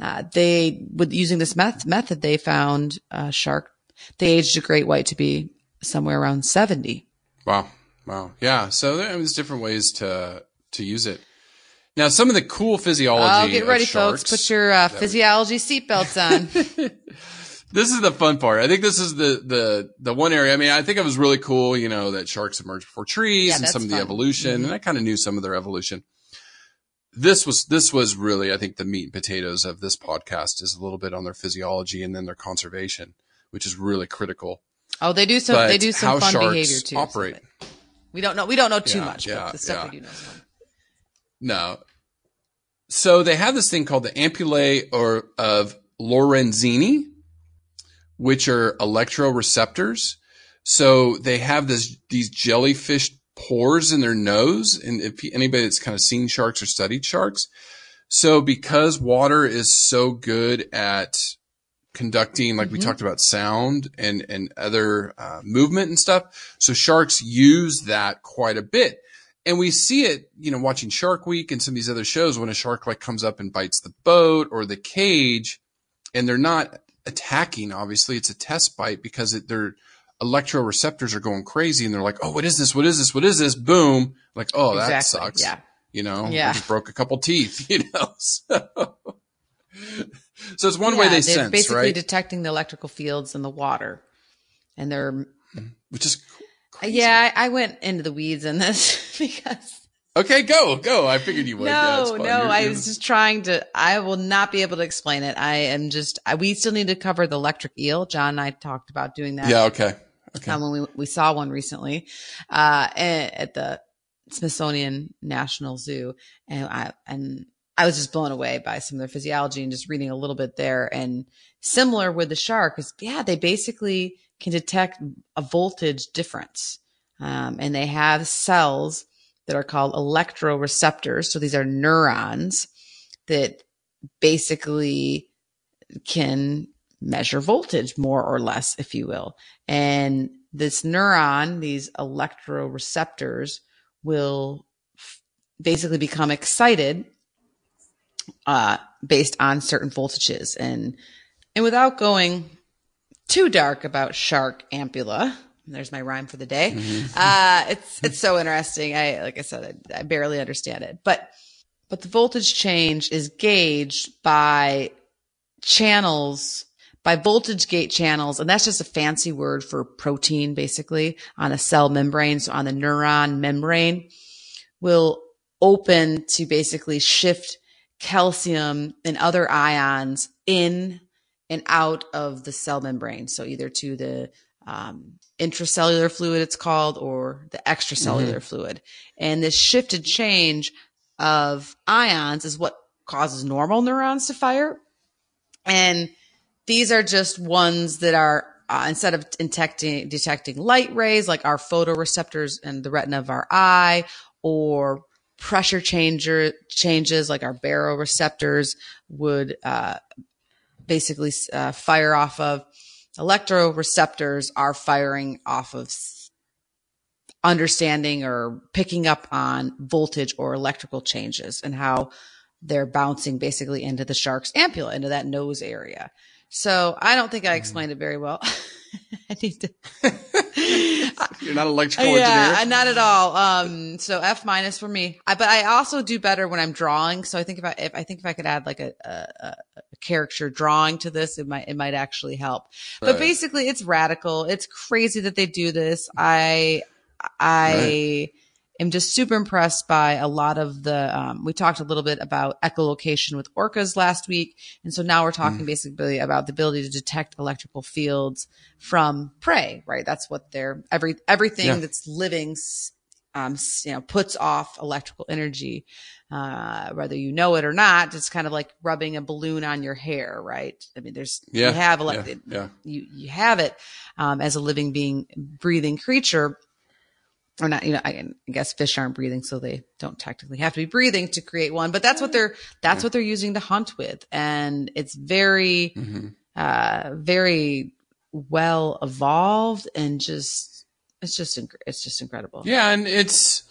uh, they, with using this meth- method, they found a shark. They aged a great white to be somewhere around seventy. Wow. Wow. Yeah. So there, there's different ways to, to use it. Now, some of the cool physiology. Oh, get ready, sharks, folks. Put your uh, physiology seatbelts on. This is the fun part. I think this is the, the, the one area. I mean, I think it was really cool, you know, that sharks emerged before trees, yeah, and some of fun. The evolution. Mm-hmm. And I kind of knew some of their evolution. This was, this was really, I think, the meat and potatoes of this podcast is a little bit on their physiology and then their conservation, which is really critical. Oh, they do some, but they do some fun behavior too. Operate. We don't know, we don't know too yeah, much, yeah, but the stuff yeah. we do know is fun. No. So they have this thing called the ampullae or of Lorenzini, which are electroreceptors. So they have this, these jellyfish pores in their nose. And if anybody that's kind of seen sharks or studied sharks. So because water is so good at conducting, like mm-hmm. we talked about sound and, and other uh, movement and stuff. So sharks use that quite a bit. And we see it, you know, watching Shark Week and some of these other shows when a shark like comes up and bites the boat or the cage, and they're not attacking. Obviously, it's a test bite because it, their electroreceptors are going crazy and they're like, oh, what is this? What is this? What is this? Boom. Like, oh, exactly. That sucks. Yeah. You know, yeah. I just broke a couple teeth, you know. So, so it's one yeah, way they sense, right? They're basically detecting the electrical fields in the water, and they're which is crazy. Yeah, I, I went into the weeds in this because. Okay, go, go. I figured you would. No, yeah, no, you're, I you're... was just trying to, I will not be able to explain it. I am just, I, we still need to cover the electric eel. John and I talked about doing that. Yeah, okay. Okay. Um, when we, we saw one recently uh, at the Smithsonian National Zoo. And I, and I was just blown away by some of their physiology and just reading a little bit there. And similar with the shark is, yeah, they basically can detect a voltage difference. Um, and they have cells that are called electroreceptors. So these are neurons that basically can measure voltage more or less, if you will. And this neuron, these electroreceptors will f- basically become excited uh, based on certain voltages. And, and without going too dark about shark ampulla. There's my rhyme for the day. Mm-hmm. Uh, it's, it's so interesting. I, like I said, I, I barely understand it, but, but the voltage change is gauged by channels, by voltage gate channels. And that's just a fancy word for protein, basically, on a cell membrane. So on the neuron membrane will open to basically shift calcium and other ions in and out of the cell membrane. So either to the um, intracellular fluid, it's called, or the extracellular mm-hmm. fluid. And this shift and change of ions is what causes normal neurons to fire. And these are just ones that are, uh, instead of detecting, detecting light rays, like our photoreceptors in the retina of our eye, or pressure changer changes like our baroreceptors would uh, basically uh, fire off of, electroreceptors are firing off of understanding or picking up on voltage or electrical changes and how they're bouncing basically into the shark's ampulla, into that nose area. So I don't think I explained it very well. I need to. You're not an electrical yeah, engineer. Not at all. Um, so F minus for me. I, but I also do better when I'm drawing. So I think if I, if I think if I could add like a, a, a character drawing to this, it might, it might actually help. Right. But basically it's radical. It's crazy that they do this. I, I right. am just super impressed by a lot of the, um, we talked a little bit about echolocation with orcas last week. And so now we're talking mm. basically about the ability to detect electrical fields from prey, right? That's what they're, every, everything yeah. that's living, um, you know, puts off electrical energy, uh, whether you know it or not. It's kind of like rubbing a balloon on your hair, right? I mean, there's, yeah. you have, elect- yeah. Yeah. you, you have it, um, as a living being, breathing creature. Or not, you know, I guess fish aren't breathing, so they don't technically have to be breathing to create one, but that's what they're, that's yeah. what they're using to hunt with. And it's very, mm-hmm. uh, very well evolved and just, it's just, inc- it's just incredible. Yeah. And it's,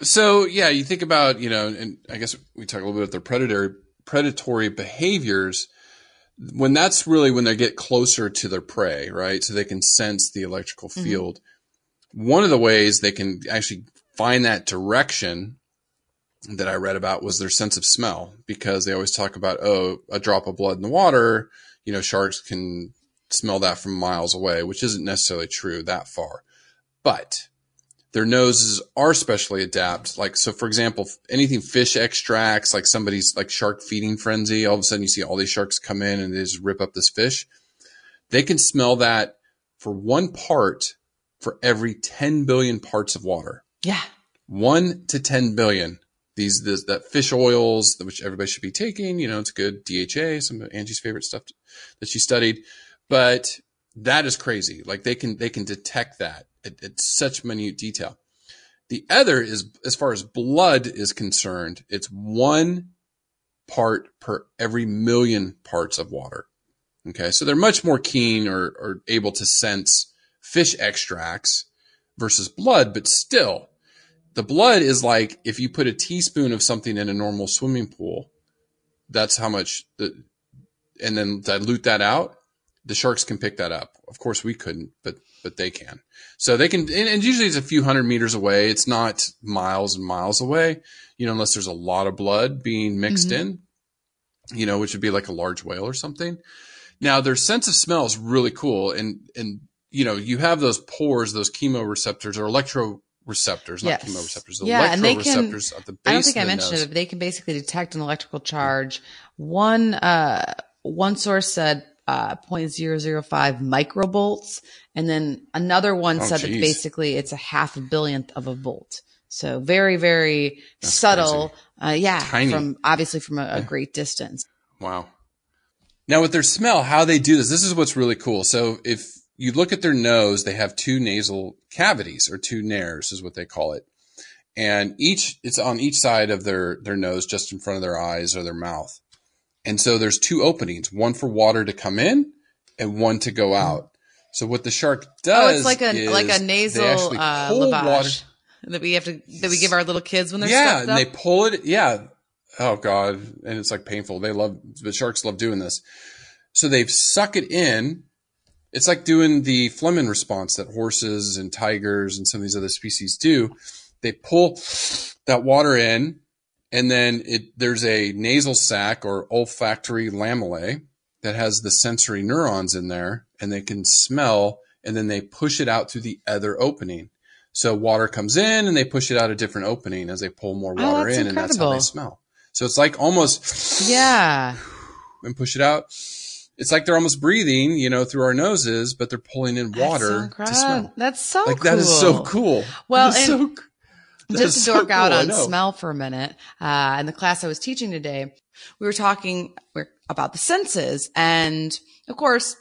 so yeah, you think about, you know, and I guess we talk a little bit about their predatory, predatory behaviors when that's really when they get closer to their prey, right? So they can sense the electrical field. Mm-hmm. One of the ways they can actually find that direction that I read about was their sense of smell, because they always talk about, oh, a drop of blood in the water, you know, sharks can smell that from miles away, which isn't necessarily true that far. But their noses are specially adapted. Like, so for example, anything fish extracts, like somebody's like shark feeding frenzy, all of a sudden you see all these sharks come in and they just rip up this fish. They can smell that for one part for every ten billion parts of water. Yeah. one to ten billion. These, this, that fish oils, which everybody should be taking, you know, it's good D H A, some of Angie's favorite stuff that she studied, but that is crazy. Like they can, they can detect that at, at such minute detail. The other is, as far as blood is concerned, it's one part per every million parts of water. Okay. So they're much more keen or, or able to sense fish extracts versus blood, but still the blood is like, if you put a teaspoon of something in a normal swimming pool, that's how much the, and then dilute that out. The sharks can pick that up. Of course we couldn't, but, but they can. So they can, and, and usually it's a few hundred meters away. It's not miles and miles away, you know, unless there's a lot of blood being mixed mm-hmm. in, you know, which would be like a large whale or something. Now their sense of smell is really cool. And, and, you know, you have those pores, those chemoreceptors or electroreceptors, not yes. chemoreceptors, the yeah, electroreceptors can, at the base. I don't think I mentioned nose. It, but they can basically detect an electrical charge. One, uh, one source said, uh, zero point zero zero five microvolts. And then another one oh, said geez. that basically it's a half a billionth of a volt. So very, very That's subtle. Uh, yeah. Tiny. From obviously from a, yeah. a great distance. Wow. Now with their smell, how they do this, this is what's really cool. So if, you look at their nose, they have two nasal cavities or two nares is what they call it. And each, it's on each side of their, their nose, just in front of their eyes or their mouth. And so there's two openings, one for water to come in and one to go out. So what the shark does oh, it's like a, is like a nasal uh, lavage water. that we have to, that we give our little kids when they're yeah, stuffed up. Yeah, and they pull it. Yeah. Oh God. And it's like painful. They love, the sharks love doing this. So they suck it in. It's like doing the Flehmen response that horses and tigers and some of these other species do. They pull that water in and then it, there's a nasal sac or olfactory lamellae that has the sensory neurons in there, and they can smell, and then they push it out through the other opening. So water comes in and they push it out a different opening as they pull more water oh, in, incredible. And that's how they smell. So it's like almost, yeah, and push it out. It's like they're almost breathing, you know, through our noses, but they're pulling in water so to smell. That's so like, cool. That is so cool. Well, and so, just to dork so out cool, on smell for a minute, uh, in the class I was teaching today, we were talking about the senses. And of course,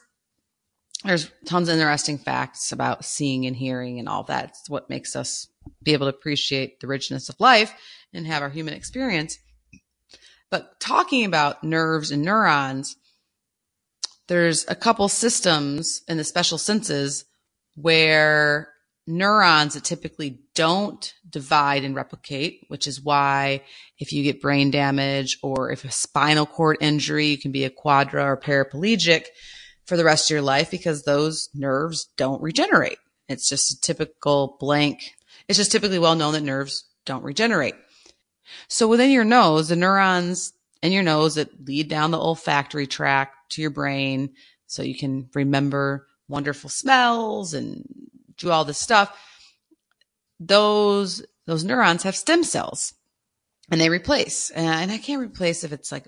there's tons of interesting facts about seeing and hearing and all that. It's what makes us be able to appreciate the richness of life and have our human experience. But talking about nerves and neurons, there's a couple systems in the special senses where neurons that typically don't divide and replicate, which is why if you get brain damage or if a spinal cord injury, you can be a quadra or paraplegic for the rest of your life because those nerves don't regenerate. It's just a typical blank. It's just typically well known that nerves don't regenerate. So within your nose, the neurons in your nose that lead down the olfactory tract to your brain so you can remember wonderful smells and do all this stuff, those those neurons have stem cells and they replace. And I can't replace if it's like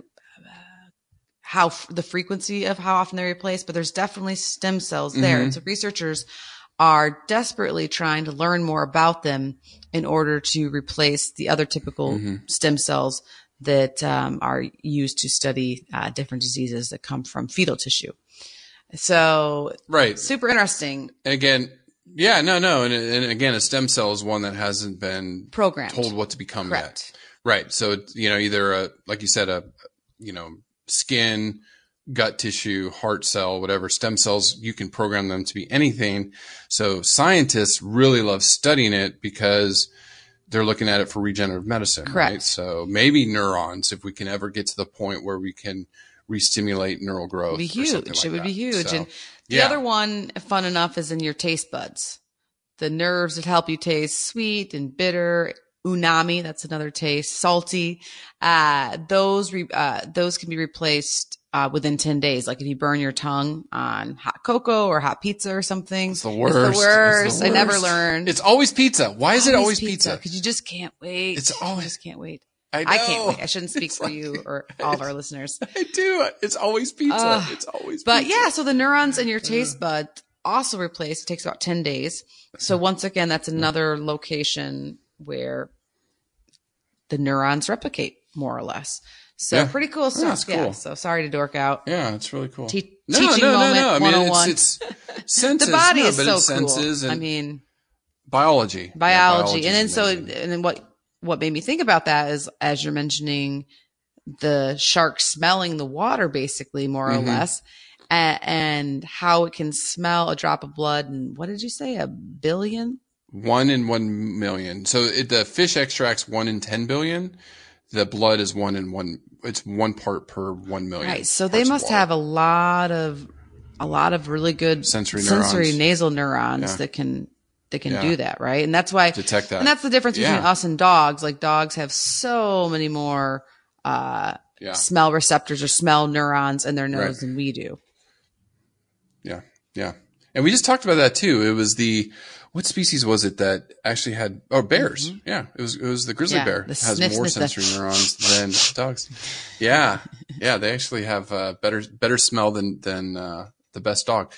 how the frequency of how often they replace, but there's definitely stem cells there. Mm-hmm. And so researchers are desperately trying to learn more about them in order to replace the other typical mm-hmm. stem cells that um, are used to study uh, different diseases that come from fetal tissue. So right. super interesting. And again, yeah, no, no. And, and again, a stem cell is one that hasn't been programmed, told what to become Correct. Yet. Right. So, you know, either a, like you said, a, you know, skin, gut tissue, heart cell, whatever stem cells, you can program them to be anything. So scientists really love studying it because they're looking at it for regenerative medicine. Correct. Right? So maybe neurons, if we can ever get to the point where we can re-stimulate neural growth. It would be huge. Like it would that. Be huge. So, and the yeah. other one, fun enough, is in your taste buds. The nerves that help you taste sweet and bitter, umami, that's another taste, salty. Uh, those, re- uh, those can be replaced, uh, within ten days. Like if you burn your tongue on hot cocoa or hot pizza or something. It's the worst. It's the worst. It's the worst. I never learned. It's always pizza. Why is always it always pizza? Because you just can't wait. It's always. You just can't wait. I know. I can't wait. I shouldn't speak it's for like, you or all of our listeners. I do. It's always pizza. Uh, it's always but pizza. But yeah, so the neurons in your taste bud also replace. It takes about ten days. So once again, that's another location where the neurons replicate more or less. So yeah. pretty cool stuff. Yeah, cool. yeah. So sorry to dork out. Yeah, it's really cool. Te- no, teaching no, moment no, no. I mean, it's, it's senses. The body no, is but so it's cool. Senses and I mean, biology, biology, yeah, and then so and then what? What made me think about that is as you're mentioning the shark smelling the water, basically more mm-hmm. or less, and, and how it can smell a drop of blood. And what did you say? A billion? One in one million. So it, the fish extract's one in ten billion. The blood is one in one. It's one part per one million. Right. So they must have a lot of, a lot of really good sensory, sensory neurons. nasal neurons yeah. that can, that can yeah. do that. Right. And that's why, detect that. And that's the difference yeah. between us and dogs. Like dogs have so many more, uh, yeah. smell receptors or smell neurons in their nose right. than we do. Yeah. Yeah. And we just talked about that too. It was the, what species was it that actually had, oh, bears. Mm-hmm. Yeah. It was, it was the grizzly yeah, bear the has more sensory that. neurons than dogs. Yeah. Yeah. They actually have uh better, better smell than, than, uh, the best dog.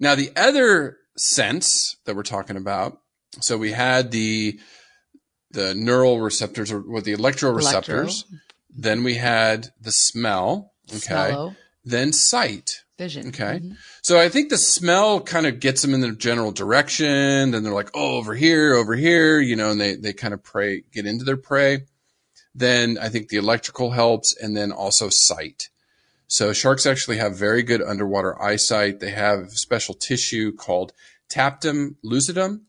Now the other sense that we're talking about. So we had the, the neural receptors or, or the electroreceptors. Electro. Then we had the smell. Okay. Smello. Then sight. Vision. Okay. Mm-hmm. So I think the smell kind of gets them in the general direction. Then they're like, oh, over here, over here, you know, and they, they kind of prey, get into their prey. Then I think the electrical helps and then also sight. So sharks actually have very good underwater eyesight. They have special tissue called tapetum lucidum.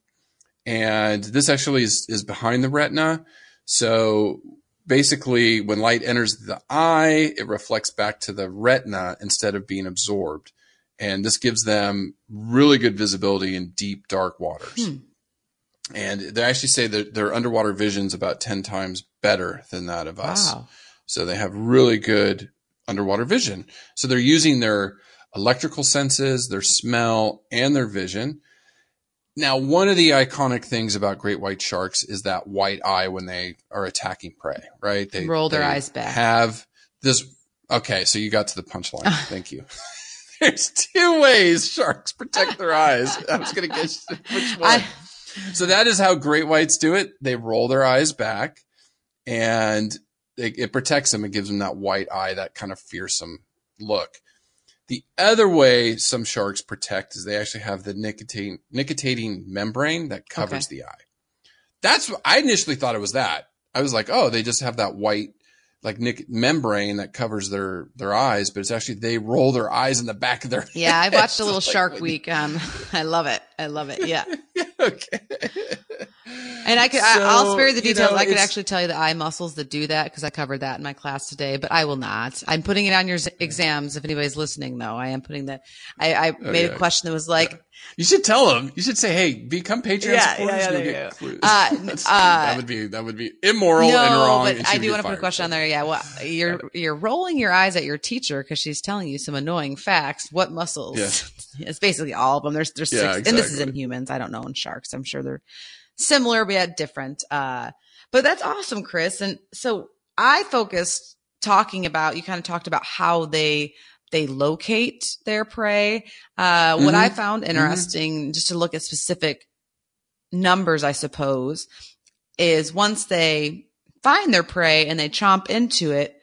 And this actually is, is behind the retina. So basically, when light enters the eye, it reflects back to the retina instead of being absorbed. And this gives them really good visibility in deep, dark waters. Hmm. And they actually say that their underwater vision is about ten times better than that of us. Wow. So they have really good underwater vision. So they're using their electrical senses, their smell, and their vision. Now, one of the iconic things about great white sharks is that white eye when they are attacking prey, right? They roll their they eyes back. Have this. Okay, so you got to the punchline. Thank you. There's two ways sharks protect their eyes. I was going to guess which one. I... So that is how great whites do it. They roll their eyes back, and it, it protects them. It gives them that white eye, that kind of fearsome look. The other way some sharks protect is they actually have the nicotine, nictitating membrane that covers okay. the eye. That's what I initially thought it was that. I was like, oh, they just have that white like nic- membrane that covers their, their eyes, but it's actually they roll their eyes in the back of their yeah, head. Yeah, I watched a little so Shark like, Week. Um, I love it. I love it. Yeah. Okay. And I could, so, I, I'll spare the details. You know, I could actually tell you the eye muscles that do that because I covered that in my class today, but I will not. I'm putting it on your exams. If anybody's listening though, I am putting that. I, I oh, made yeah. a question that was like, yeah. you should tell them, you should say, hey, become Patreon yeah, supporters. Yeah, yeah, yeah. Uh, uh, that would be, that would be immoral no, and wrong. But I do want to put a question on there. Yeah. Well, you're, you're rolling your eyes at your teacher because she's telling you some annoying facts. What muscles? Yeah. It's basically all of them. There's, there's yeah, six, exactly. and this is in humans. I don't know in sharks. I'm sure they're similar, but yet different. Uh, but that's awesome, Chris. And so I focused talking about, you kind of talked about how they, they locate their prey. Uh, mm-hmm. What I found interesting, mm-hmm. just to look at specific numbers, I suppose, is once they find their prey and they chomp into it,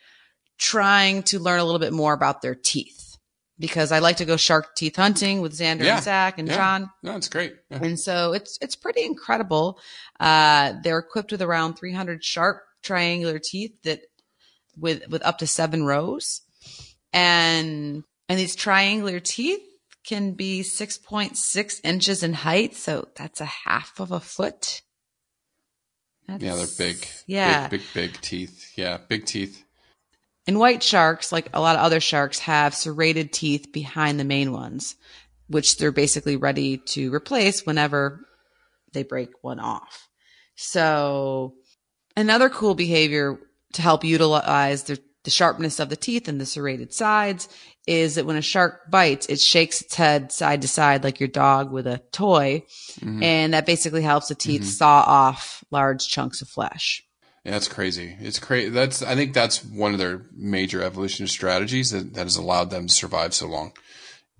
trying to learn a little bit more about their teeth. Because I like to go shark teeth hunting with Xander yeah, and Zach and yeah. John. No, it's great. Yeah. And so it's it's pretty incredible. Uh, they're equipped with around three hundred sharp triangular teeth that with with up to seven rows. And and these triangular teeth can be six point six inches in height, so that's a half of a foot. That's, yeah, they're big. Yeah. Big, big, big teeth. Yeah, big teeth. And white sharks, like a lot of other sharks, have serrated teeth behind the main ones, which they're basically ready to replace whenever they break one off. So another cool behavior to help utilize the, the sharpness of the teeth and the serrated sides is that when a shark bites, it shakes its head side to side like your dog with a toy. Mm-hmm. And that basically helps the teeth mm-hmm. saw off large chunks of flesh. Yeah, that's crazy. It's crazy. That's, I think that's one of their major evolutionary strategies that, that has allowed them to survive so long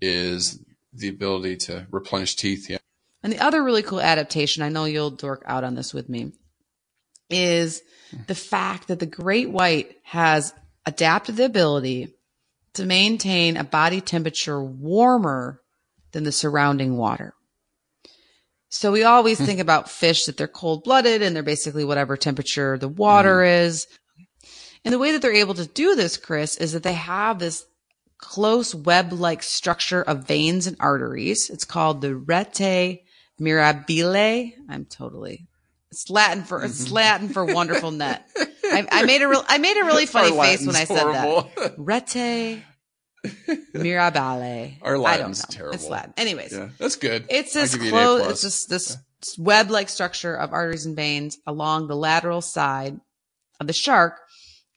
is the ability to replenish teeth. Yeah. And the other really cool adaptation, I know you'll dork out on this with me, is the fact that the great white has adapted the ability to maintain a body temperature warmer than the surrounding water. So we always think about fish that they're cold-blooded and they're basically whatever temperature the water mm. is. And the way that they're able to do this, Chris, is that they have this close web-like structure of veins and arteries. It's called the rete mirabile. I'm totally it's Latin for it's Latin for wonderful net. I, I made a real I made a really funny Our face Latin's when I said horrible. that. Rete mirabile. Our Latin's terrible. It's Latin. Anyways. Yeah, that's good. It's this close, it's just this yeah. web-like structure of arteries and veins along the lateral side of the shark.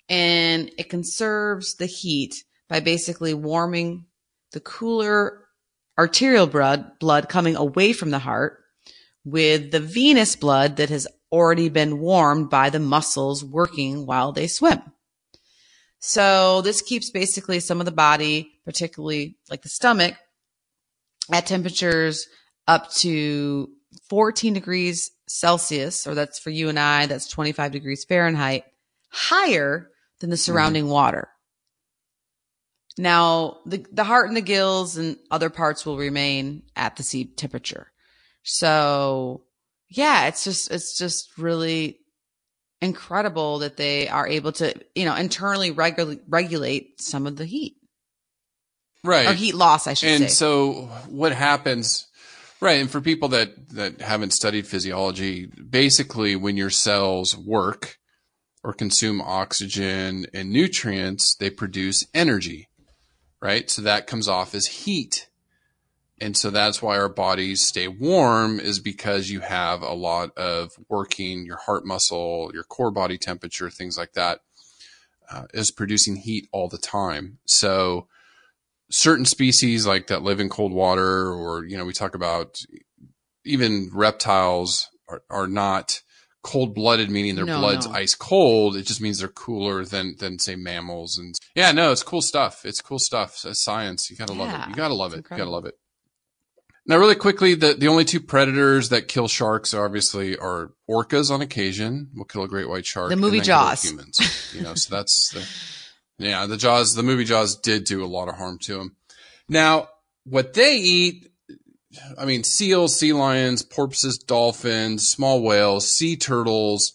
And it conserves the heat by basically warming the cooler arterial blood, blood coming away from the heart with the venous blood that has already been warmed by the muscles working while they swim. So this keeps basically some of the body, particularly like the stomach, at temperatures up to fourteen degrees Celsius, or that's for you and I, that's twenty-five degrees Fahrenheit, higher than the surrounding mm-hmm. water. Now, the, the heart and the gills and other parts will remain at the sea temperature. So yeah, it's just, it's just really incredible that they are able to, you know, internally regu- regulate some of the heat. Right. Or heat loss, I should and say. And so what happens, right, and for people that, that haven't studied physiology, basically when your cells work or consume oxygen and nutrients, they produce energy, right? So that comes off as heat. And so that's why our bodies stay warm is because you have a lot of working, your heart muscle, your core body temperature, things like that. uh, is producing heat all the time. So certain species like that live in cold water, or, you know, we talk about even reptiles are, are not cold-blooded, meaning their no, blood's no. ice cold. It just means they're cooler than, than say mammals. And yeah, no, it's cool stuff. It's cool stuff. It's science. You gotta yeah, love it. You gotta love it. Incredible. You gotta love it. Now, really quickly, the, the only two predators that kill sharks are obviously are orcas on occasion. We'll kill a great white shark. The movie and then Jaws. Kill humans. You know, so that's the, yeah, the Jaws, the movie Jaws did do a lot of harm to them. Now, what they eat, I mean, seals, sea lions, porpoises, dolphins, small whales, sea turtles.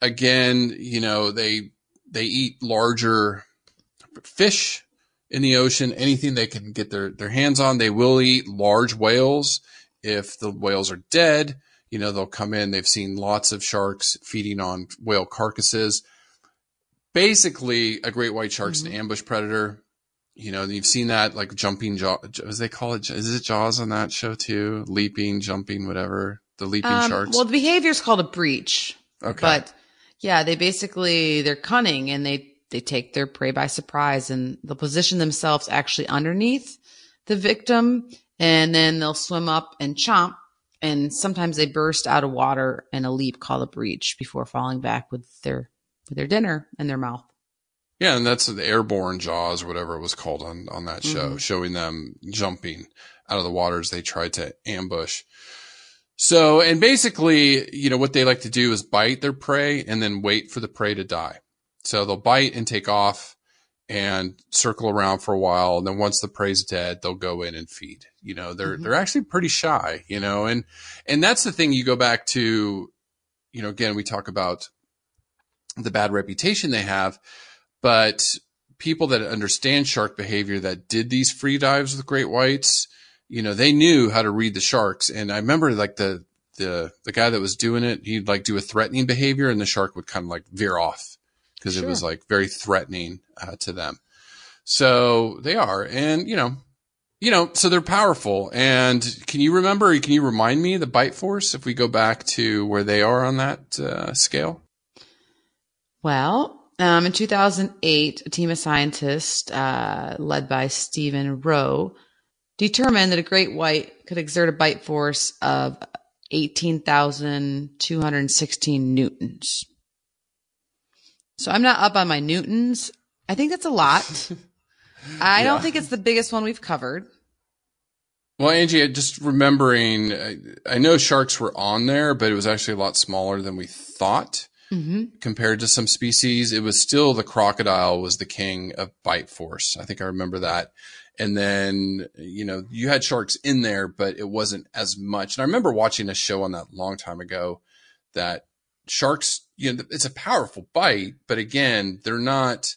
Again, you know, they, they eat larger fish in the ocean. Anything they can get their, their hands on, they will eat. Large whales, if the whales are dead, you know, they'll come in. They've seen lots of sharks feeding on whale carcasses. Basically, a great white shark's mm-hmm. an ambush predator. You know, you've seen that, like jumping jaw, as they call it. Is it Jaws on that show too? Leaping, jumping, whatever. The leaping um, sharks. Well, the behavior is called a breach. Okay. But yeah, they basically, they're cunning and they, they take their prey by surprise, and they'll position themselves actually underneath the victim, and then they'll swim up and chomp. And sometimes they burst out of water in a leap called a breach before falling back with their, with their dinner in their mouth. Yeah, and that's the airborne Jaws, or whatever it was called on, on that show, mm-hmm. showing them jumping out of the water as they tried to ambush. So, and basically, you know, what they like to do is bite their prey and then wait for the prey to die. So they'll bite and take off and circle around for a while. And then once the prey's dead, they'll go in and feed. You know, they're, mm-hmm. they're actually pretty shy, you know, and, and that's the thing. You go back to, you know, again, we talk about the bad reputation they have. But people that understand shark behavior, that did these free dives with great whites, you know, they knew how to read the sharks. And I remember like the, the, the guy that was doing it, he'd like do a threatening behavior and the shark would kind of like veer off because sure. it was like very threatening uh, to them. So they are, and you know, you know, so they're powerful. And can you remember, can you remind me the bite force if we go back to where they are on that uh, scale? Well, Um, in two thousand eight, a team of scientists uh, led by Stephen Rowe determined that a great white could exert a bite force of eighteen thousand two hundred sixteen newtons. So I'm not up on my newtons. I think that's a lot. I yeah. don't think it's the biggest one we've covered. Well, Angie, just remembering, I, I know sharks were on there, but it was actually a lot smaller than we thought. Mm-hmm. Compared to some species, it was still the crocodile was the king of bite force. I think I remember that. And then, you know, you had sharks in there, but it wasn't as much. And I remember watching a show on that a long time ago that sharks, you know, it's a powerful bite, but again, they're not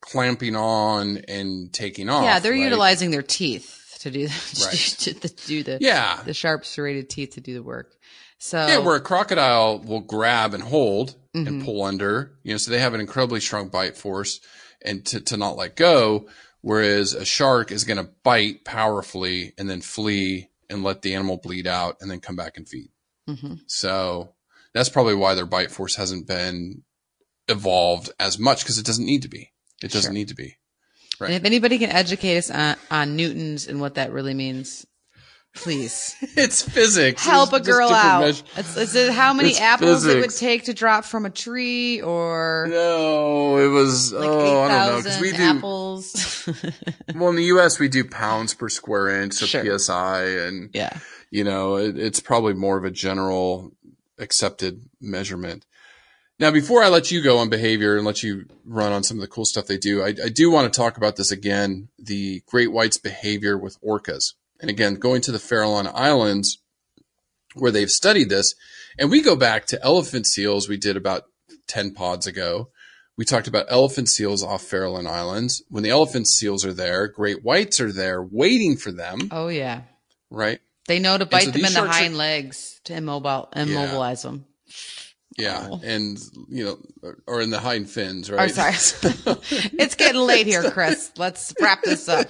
clamping on and taking off. Yeah, they're right? utilizing their teeth to do, the, right. to, to do the, yeah. the sharp serrated teeth to do the work. So yeah, where a crocodile will grab and hold mm-hmm. and pull under, you know, so they have an incredibly strong bite force and to, to not let go. Whereas a shark is going to bite powerfully and then flee and let the animal bleed out and then come back and feed. Mm-hmm. So that's probably why their bite force hasn't been evolved as much, because it doesn't need to be. It doesn't sure. need to be. Right. And if anybody can educate us on, on newtons and what that really means. Please. It's physics. Help it's a girl out. It's, it's, it's how many it's apples physics. It would take to drop from a tree or. No, it was, like oh, eight, I don't know. Cause we do apples. Well, in the U S we do pounds per square inch, so sure. P S I. And, yeah. you know, it, it's probably more of a general accepted measurement. Now, before I let you go on behavior and let you run on some of the cool stuff they do, I, I do want to talk about this again, the great white's behavior with orcas. And again, going to the Farallon Islands where they've studied this, and we go back to elephant seals we did about ten pods ago. We talked about elephant seals off Farallon Islands. When the elephant seals are there, great whites are there waiting for them. Oh, yeah. Right? They know to bite so them in the hind are... legs to immobile, immobilize yeah. them. Yeah, oh. and, you know, or in the hind fins, right? I'm sorry. It's getting late here, Chris. Let's wrap this up.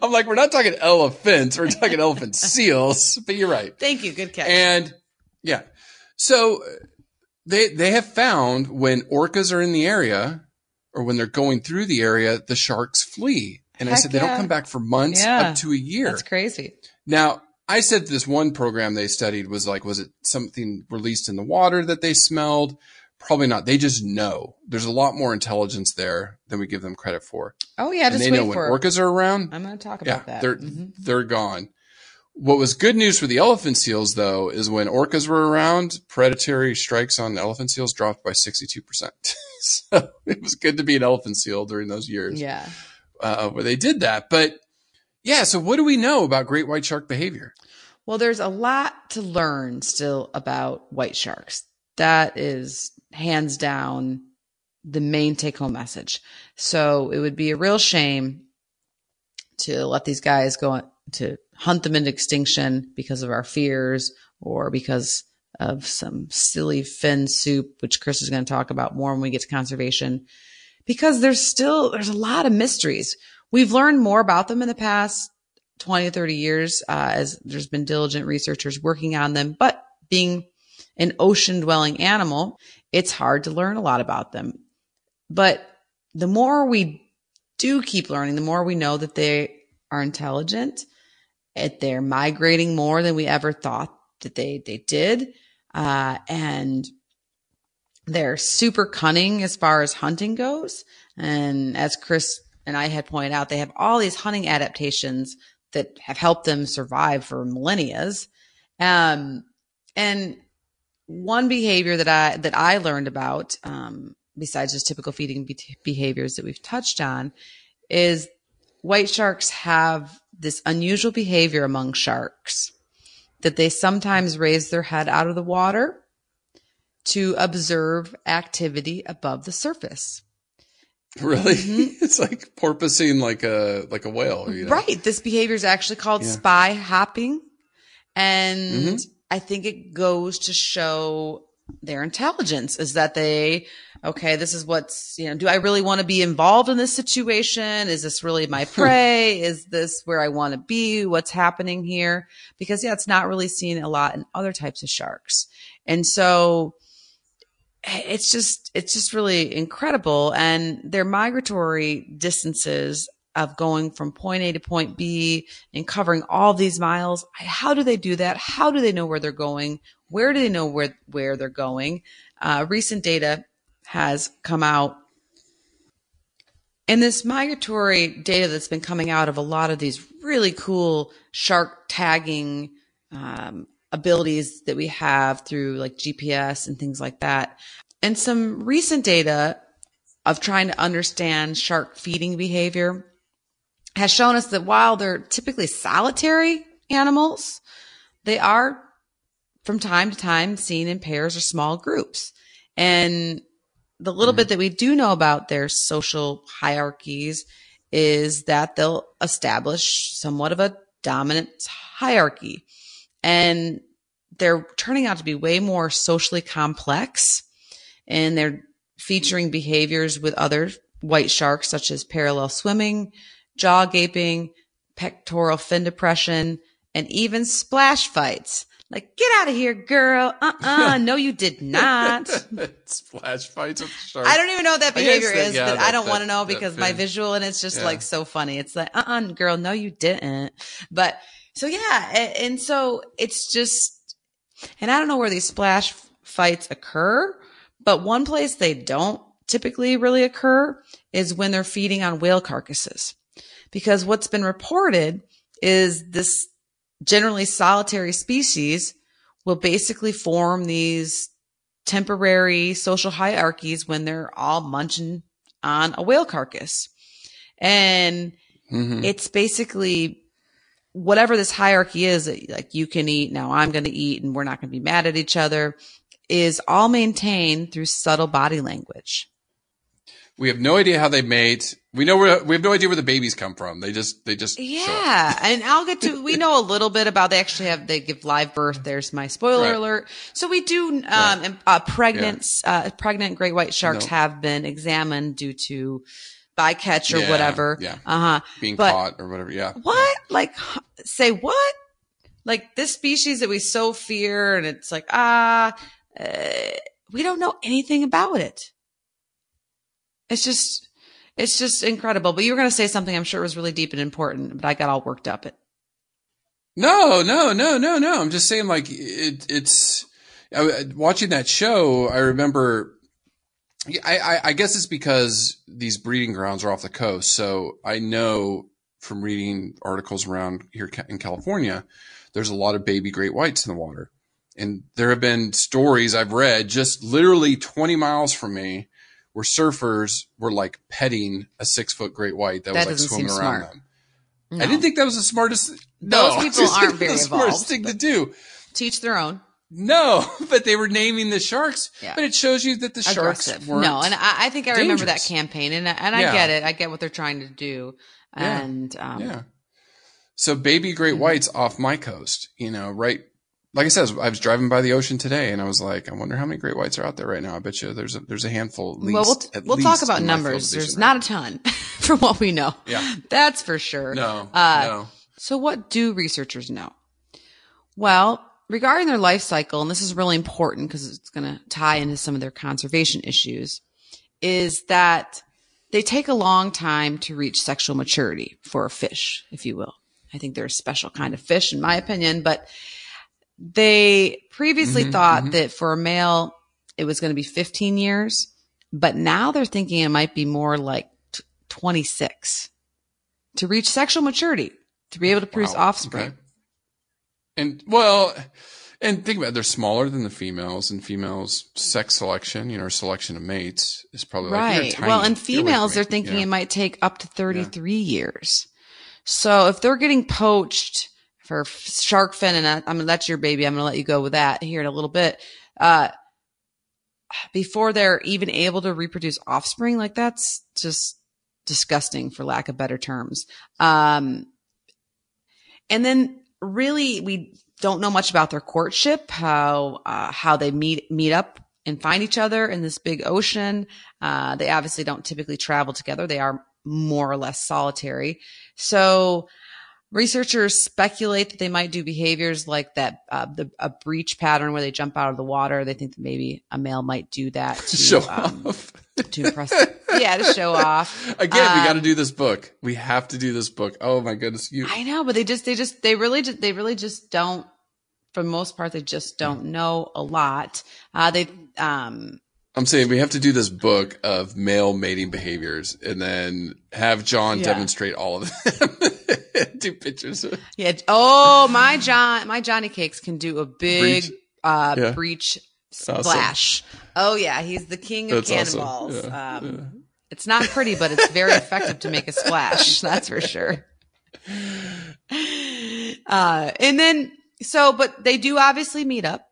I'm like, we're not talking elephants. We're talking elephant seals, but you're right. Thank you. Good catch. And yeah. So they, they have found when orcas are in the area, or when they're going through the area, the sharks flee. And Heck I said, yeah. they don't come back for months yeah. up to a year. That's crazy. Now, I said this one program they studied was like, was it something released in the water that they smelled? Probably not. They just know. There's a lot more intelligence there than we give them credit for. Oh, yeah. And just they wait know for when it. Orcas are around. I'm going to talk about yeah, that. They're, mm-hmm. they're gone. What was good news for the elephant seals, though, is when orcas were around, predatory strikes on elephant seals dropped by sixty-two percent. So it was good to be an elephant seal during those years. Yeah. Uh, where they did that. But yeah, so what do we know about great white shark behavior? Well, there's a lot to learn still about white sharks. That is hands down the main take-home message. So it would be a real shame to let these guys go to hunt them into extinction because of our fears or because of some silly fin soup, which Chris is going to talk about more when we get to conservation. Because there's still, there's a lot of mysteries. We've learned more about them in the past twenty or thirty years uh, as there's been diligent researchers working on them. But being an ocean-dwelling animal, it's hard to learn a lot about them. But the more we do keep learning, the more we know that they are intelligent, that they're migrating more than we ever thought that they, they did. Uh, and They're super cunning as far as hunting goes. And as Chris and I had pointed out, they have all these hunting adaptations that have helped them survive for millennia. Um, and one behavior that I, that I learned about, um, besides just typical feeding be- behaviors that we've touched on, is white sharks have this unusual behavior among sharks that they sometimes raise their head out of the water to observe activity above the surface. Really? Mm-hmm. It's like porpoising like a like a whale. You know? Right. This behavior is actually called yeah. spy hopping. And mm-hmm. I think it goes to show their intelligence is that they, okay, this is what's, you know, do I really want to be involved in this situation? Is this really my prey? Is this where I want to be? What's happening here? Because, yeah, it's not really seen a lot in other types of sharks. And so It's just, it's just really incredible. And their migratory distances of going from point A to point B and covering all these miles. How do they do that? How do they know where they're going? Where do they know where, where they're going? Uh, recent data has come out. And this migratory data that's been coming out of a lot of these really cool shark tagging, um, abilities that we have through like G P S and things like that. And some recent data of trying to understand shark feeding behavior has shown us that while they're typically solitary animals, they are from time to time seen in pairs or small groups. And the little mm-hmm. bit that we do know about their social hierarchies is that they'll establish somewhat of a dominant hierarchy. And they're turning out to be way more socially complex, and they're featuring behaviors with other white sharks, such as parallel swimming, jaw gaping, pectoral fin depression, and even splash fights. Like, get out of here, girl. Uh-uh. No, you did not. Splash fights with sharks. I don't even know what that behavior that, is, yeah, but that, I don't want to know because my visual, and it's just yeah. like so funny. It's like, uh-uh, girl, no, you didn't. But So yeah, and, and so it's just, and I don't know where these splash f- fights occur, but one place they don't typically really occur is when they're feeding on whale carcasses. Because what's been reported is this generally solitary species will basically form these temporary social hierarchies when they're all munching on a whale carcass. And mm-hmm. it's basically whatever this hierarchy is, like you can eat, now I'm going to eat, and we're not going to be mad at each other, is all maintained through subtle body language. We have no idea how they mate. We know we're, we have no idea where the babies come from. They just, they just. Yeah. And I'll get to, we know a little bit about, they actually have, they give live birth. There's my spoiler right. alert. So we do, um, right. uh, pregnant, yeah. uh, pregnant great white sharks no. have been examined due to bycatch or yeah, whatever. Yeah. Uh huh. Being but caught or whatever. Yeah. What? Like, say what? Like this species that we so fear, and it's like, ah, uh, we don't know anything about it. It's just, It's just incredible. But you were going to say something I'm sure was really deep and important, but I got all worked up. It. No, no, no, no, no. I'm just saying, like, it, it's – watching that show, I remember I, – I, I guess it's because these breeding grounds are off the coast. So I know from reading articles around here in California, there's a lot of baby great whites in the water. And there have been stories I've read just literally twenty miles from me where surfers were like petting a six foot great white that, that was like swimming around smart. them. No. I didn't think that was the smartest. No, those people aren't very the smartest thing to do. Teach their own. No, but they were naming the sharks. Yeah. But it shows you that the Aggressive. sharks weren't. No, and I, I think I dangerous. remember that campaign, and I, and I yeah. get it. I get what they're trying to do. Yeah. And um, yeah, so baby great mm-hmm. whites off my coast, you know, right. Like I said, I was driving by the ocean today, and I was like, I wonder how many great whites are out there right now. I bet you there's a, there's a handful. At least, well, we'll, t- at we'll least talk about numbers. There's right. not a ton from what we know. Yeah. That's for sure. No, uh, no. So what do researchers know? Well, regarding their life cycle, and this is really important because it's going to tie into some of their conservation issues, is that they take a long time to reach sexual maturity for a fish, if you will. I think they're a special kind of fish, in my opinion, but they previously mm-hmm, thought mm-hmm. that for a male, it was going to be fifteen years, but now they're thinking it might be more like t- twenty-six to reach sexual maturity, to be able to produce wow. offspring. Okay. And well, and think about it, they're smaller than the females, and females' sex selection, you know, or selection of mates is probably like, right. You're tiny. Well, and females, they're thinking yeah. it might take up to thirty-three yeah. years. So if they're getting poached for shark fin, and I, I mean, that's your baby. I'm going to let you go with that here in a little bit. Uh, before they're even able to reproduce offspring, like that's just disgusting, for lack of better terms. Um, and then really, we don't know much about their courtship, how, uh, how they meet, meet up and find each other in this big ocean. Uh, they obviously don't typically travel together. They are more or less solitary. So, researchers speculate that they might do behaviors like that, uh, the, a breach pattern where they jump out of the water. They think that maybe a male might do that to show um, off, to impress. yeah, to show off. Again, um, we got to do this book. We have to do this book. Oh my goodness, you! I know, but they just, they just, they really, just, they really just don't. For the most part, they just don't know a lot. Uh, they. Um, I'm saying we have to do this book of male mating behaviors, and then have John yeah. demonstrate all of them. Do pictures. Yeah. Oh, my John, my Johnny Cakes can do a big breach, uh, yeah. breach splash. Awesome. Oh yeah, he's the king of That's cannonballs. Awesome. Yeah. Um, yeah. It's not pretty, but it's very effective to make a splash. That's for sure. Uh, and then so, but they do obviously meet up,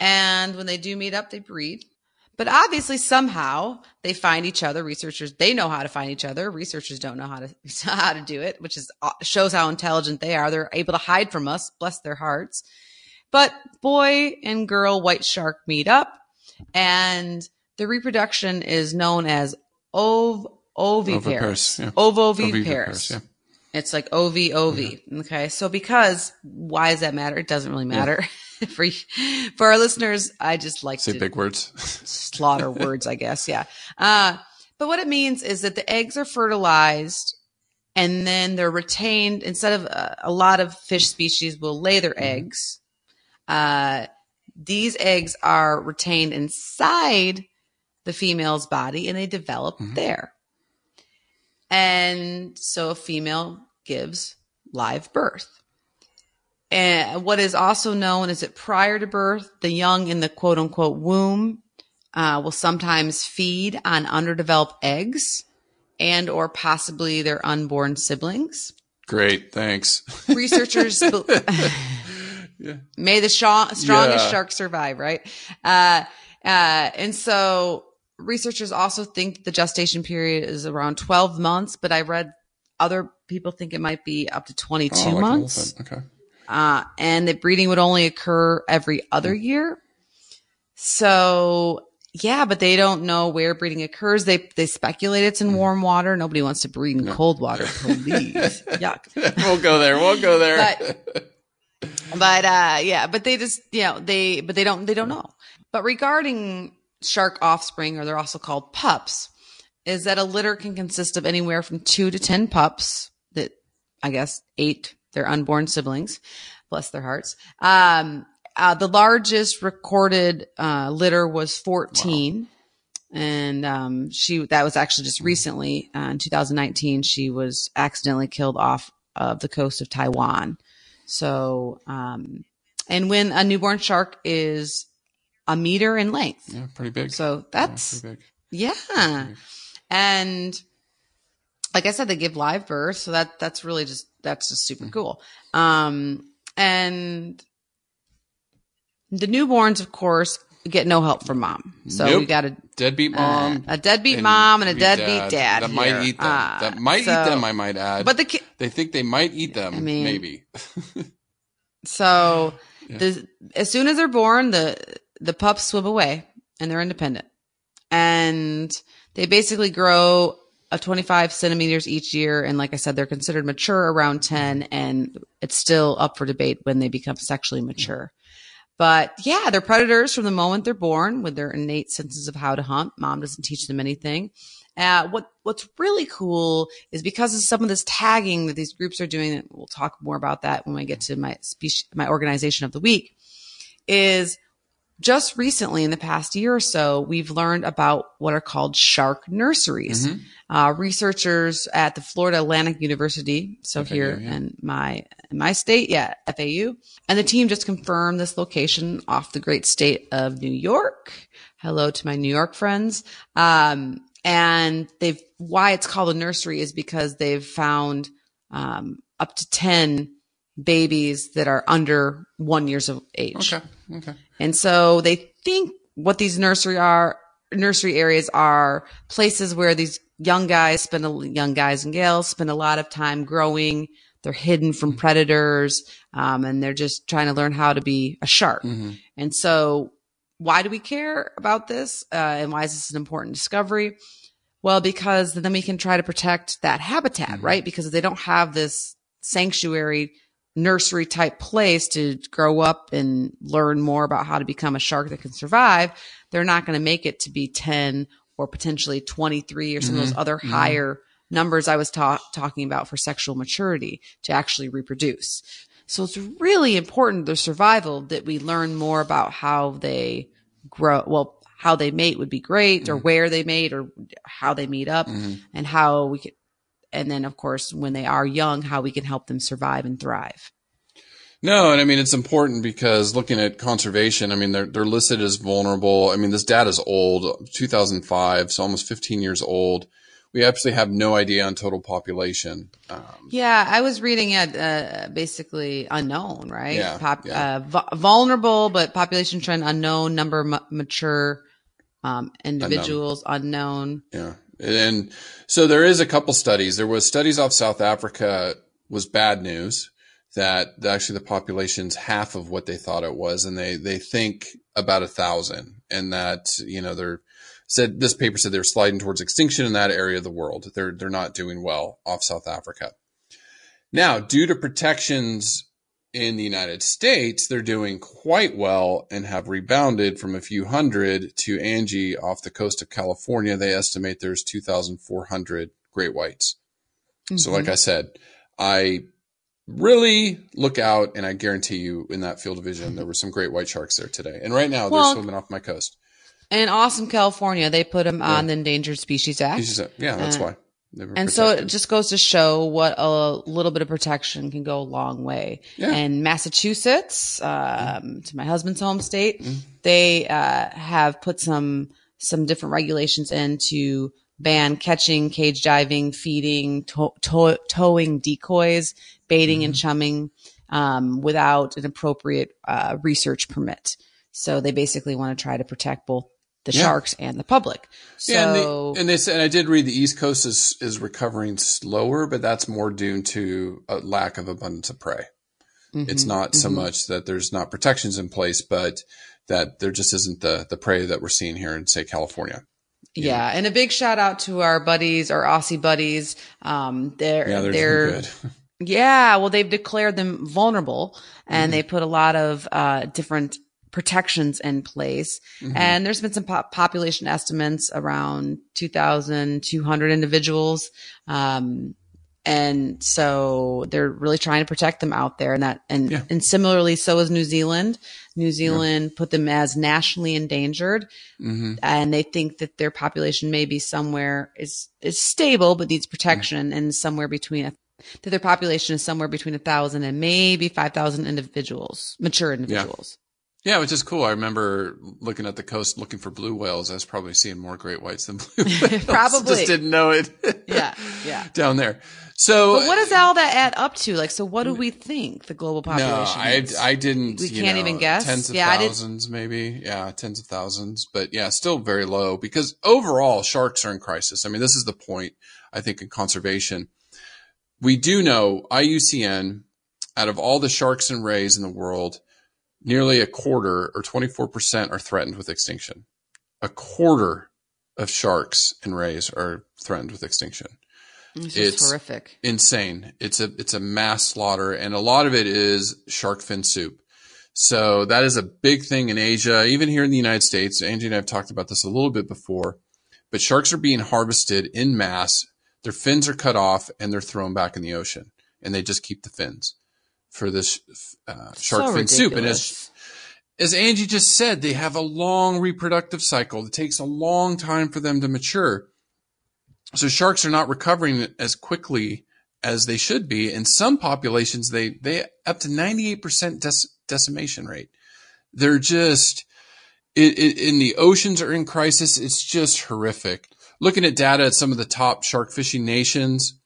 and when they do meet up, they breed. But obviously somehow they find each other. Researchers, they know how to find each other. Researchers don't know how to, how to do it, which is, shows how intelligent they are. They're able to hide from us, bless their hearts. But boy and girl white shark meet up, and the reproduction is known as ov, ovipairs. Yeah. Ovovipairs. Yeah. It's like ov, ov. Yeah. Okay. So because why does that matter? It doesn't really matter. Yeah. For, for our listeners, I just like Say to big words. slaughter words, I guess. Yeah. Uh, but what it means is that the eggs are fertilized, and then they're retained. Instead of uh, a lot of fish species will lay their eggs. Uh, these eggs are retained inside the female's body, and they develop mm-hmm. there. And so a female gives live birth. And what is also known is that prior to birth, the young in the quote unquote womb uh, will sometimes feed on underdeveloped eggs and or possibly their unborn siblings. Great. Thanks. Researchers be- yeah. may the shaw- strongest yeah. shark survive, right? Uh, uh, and so researchers also think the gestation period is around twelve months, but I read other people think it might be up to twenty-two oh, like months. Okay. Uh, and that breeding would only occur every other year. So yeah, but they don't know where breeding occurs. They, they speculate it's in warm water. Nobody wants to breed in no. cold water. Please. Yuck. We'll go there. We'll go there. But, but, uh, yeah, but they just, you know, they, but they don't, they don't know. But regarding shark offspring, or they're also called pups, is that a litter can consist of anywhere from two to ten pups that, I guess, ate their unborn siblings. Bless their hearts. Um, uh, the largest recorded uh, litter was fourteen. Wow. And um, she that was actually just recently uh, in two thousand nineteen. She was accidentally killed off of the coast of Taiwan. So, um, and when a newborn shark is a meter in length, yeah, pretty big. So that's yeah, big. yeah. That's big. And like I said, they give live birth. So that that's really just that's just super mm-hmm. cool. Um, and the newborns, of course, get no help from mom. So nope. we got a deadbeat mom, uh, a deadbeat mom, and a deadbeat dad. dad that here. might eat them. Uh, that might so, eat them. I might add. But the ki- they think they might eat them. I mean, maybe. so, yeah. the, as soon as they're born, the the pups swim away and they're independent, and they basically grow of twenty-five centimeters each year. And like I said, they're considered mature around ten, and it's still up for debate when they become sexually mature. Yeah. But yeah, they're predators from the moment they're born with their innate senses of how to hunt. Mom doesn't teach them anything. Uh, what what's really cool is because of some of this tagging that these groups are doing, and we'll talk more about that when we get to my species, my organization of the week, is just recently in the past year or so, we've learned about what are called shark nurseries. Mm-hmm. Uh, researchers at the Florida Atlantic University, so F A U, here yeah. in my in my state, yeah, F A U, and the team just confirmed this location off the great state of New York. Hello to my New York friends. Um, and they've why it's called a nursery is because they've found um, up to ten babies that are under one years of age. Okay. Okay. And so they think what these nursery are, nursery areas are places where these young guys spend, a, young guys and gals spend a lot of time growing. They're hidden from predators, um, and they're just trying to learn how to be a shark. Mm-hmm. And so why do we care about this? Uh, and why is this an important discovery? Well, because then we can try to protect that habitat, mm-hmm. right? Because they don't have this sanctuary nursery type place to grow up and learn more about how to become a shark that can survive, they're not going to make it to be ten or potentially twenty-three or some mm-hmm. of those other mm-hmm. higher numbers I was ta- talking about for sexual maturity to actually reproduce. So it's really important, their survival, that we learn more about how they grow. Well, how they mate would be great mm-hmm. or where they mate or how they meet up mm-hmm. and how we can. And then, of course, when they are young, how we can help them survive and thrive. No, and I mean, it's important because looking at conservation, I mean, they're they're listed as vulnerable. I mean, this data is old, two thousand five, so almost fifteen years old. We actually have no idea on total population. Um, yeah, I was reading it uh, basically unknown, right? Yeah, Pop, yeah. Uh, v- vulnerable, but population trend unknown, number m- mature um, individuals unknown. unknown. Yeah. And so there is a couple studies. There was studies off South Africa was bad news that actually the population's half of what they thought it was. And they, they think about a thousand and that, you know, they're said, this paper said they're sliding towards extinction in that area of the world. They're, they're not doing well off South Africa. Now, due to protections in the United States, they're doing quite well and have rebounded from a few hundred to Angie off the coast of California. They estimate there's two thousand four hundred great whites. Mm-hmm. So like I said, I really look out and I guarantee you in that field of vision, there were some great white sharks there today. And right now well, they're swimming off my coast. And awesome California, they put them on yeah. the Endangered Species Act. Yeah, that's uh, why. And protected. So it just goes to show what a little bit of protection can go a long way. Yeah. And Massachusetts, um, mm. to my husband's home state, mm. they uh, have put some some different regulations in to ban catching, cage diving, feeding, to- to- towing decoys, baiting mm. and chumming um, without an appropriate uh, research permit. So they basically want to try to protect both the yeah. sharks and the public. So, yeah, and, they, and they said, and I did read the East Coast is, is recovering slower, but that's more due to a lack of abundance of prey. Mm-hmm, it's not mm-hmm. so much that there's not protections in place, but that there just isn't the, the prey that we're seeing here in, say, California. Yeah. Know? And a big shout out to our buddies, our Aussie buddies. Um, they're, yeah, they're, they're good. yeah, well, they've declared them vulnerable and mm-hmm. they put a lot of, uh, different protections in place. Mm-hmm. And there's been some pop- population estimates around two thousand two hundred individuals. Um, and so they're really trying to protect them out there. And that, and, yeah. and similarly, so is New Zealand. New Zealand yeah. put them as nationally endangered. Mm-hmm. And they think that their population may be somewhere is, is stable, but needs protection yeah. and somewhere between a that their population is somewhere between a thousand and maybe five thousand individuals, mature individuals. Yeah. yeah, which is cool. I remember looking at the coast, looking for blue whales. I was probably seeing more great whites than blue whales. Probably. Just didn't know it. yeah, yeah. Down there. So, but what does all that add up to? Like, so what do we think the global population no, is? I, I didn't. We you can't know, even guess. Tens of yeah, thousands, maybe. Yeah, tens of thousands. But yeah, still very low because overall sharks are in crisis. I mean, this is the point, I think, in conservation. We do know I U C N, out of all the sharks and rays in the world, nearly a quarter or twenty-four percent are threatened with extinction. A quarter of sharks and rays are threatened with extinction. This is it's horrific. Insane. It's a, it's a mass slaughter, and a lot of it is shark fin soup. So that is a big thing in Asia, even here in the United States. Angie and I have talked about this a little bit before, but sharks are being harvested in mass. Their fins are cut off and they're thrown back in the ocean, and they just keep the fins for this uh, shark so fin ridiculous. soup. And as, as Angie just said, they have a long reproductive cycle. It takes a long time for them to mature. So sharks are not recovering as quickly as they should be. In some populations, they, they up to ninety-eight percent des- decimation rate. They're just it, it, in the oceans are in crisis. It's just horrific. Looking at data at some of the top shark fishing nations,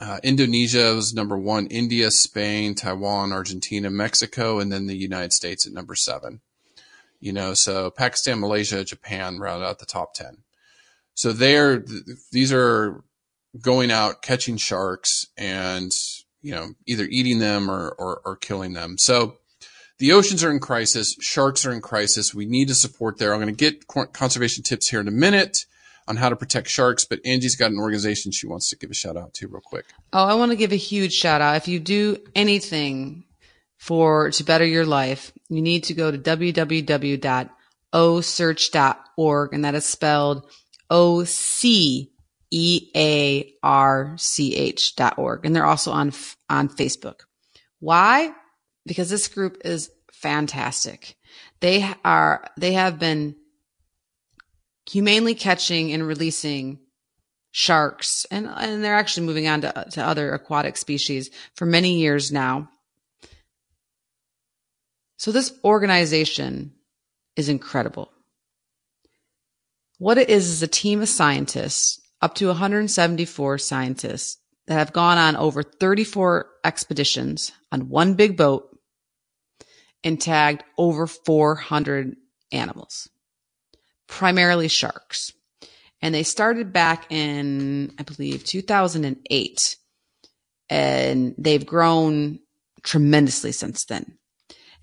uh, Indonesia was number one, India, Spain, Taiwan, Argentina, Mexico, and then the United States at number seven. You know, so Pakistan, Malaysia, Japan round out the top ten. So they're, th- these are going out catching sharks and, you know, either eating them or, or, or killing them. So the oceans are in crisis. Sharks are in crisis. We need to support there. I'm going to get co- conservation tips here in a minute on how to protect sharks, but Angie's got an organization she wants to give a shout out to real quick. Oh, I want to give a huge shout out. If you do anything for to better your life, you need to go to w w w dot o search dot org, and that is spelled O C E A R C H dot org. And they're also on on Facebook. Why? Because this group is fantastic. They are they have been humanely catching and releasing sharks, and, and they're actually moving on to, to other aquatic species for many years now. So this organization is incredible. What it is is a team of scientists, up to one hundred seventy-four scientists, that have gone on over thirty-four expeditions on one big boat and tagged over four hundred animals. Primarily sharks. And they started back in, I believe, two thousand eight. And they've grown tremendously since then.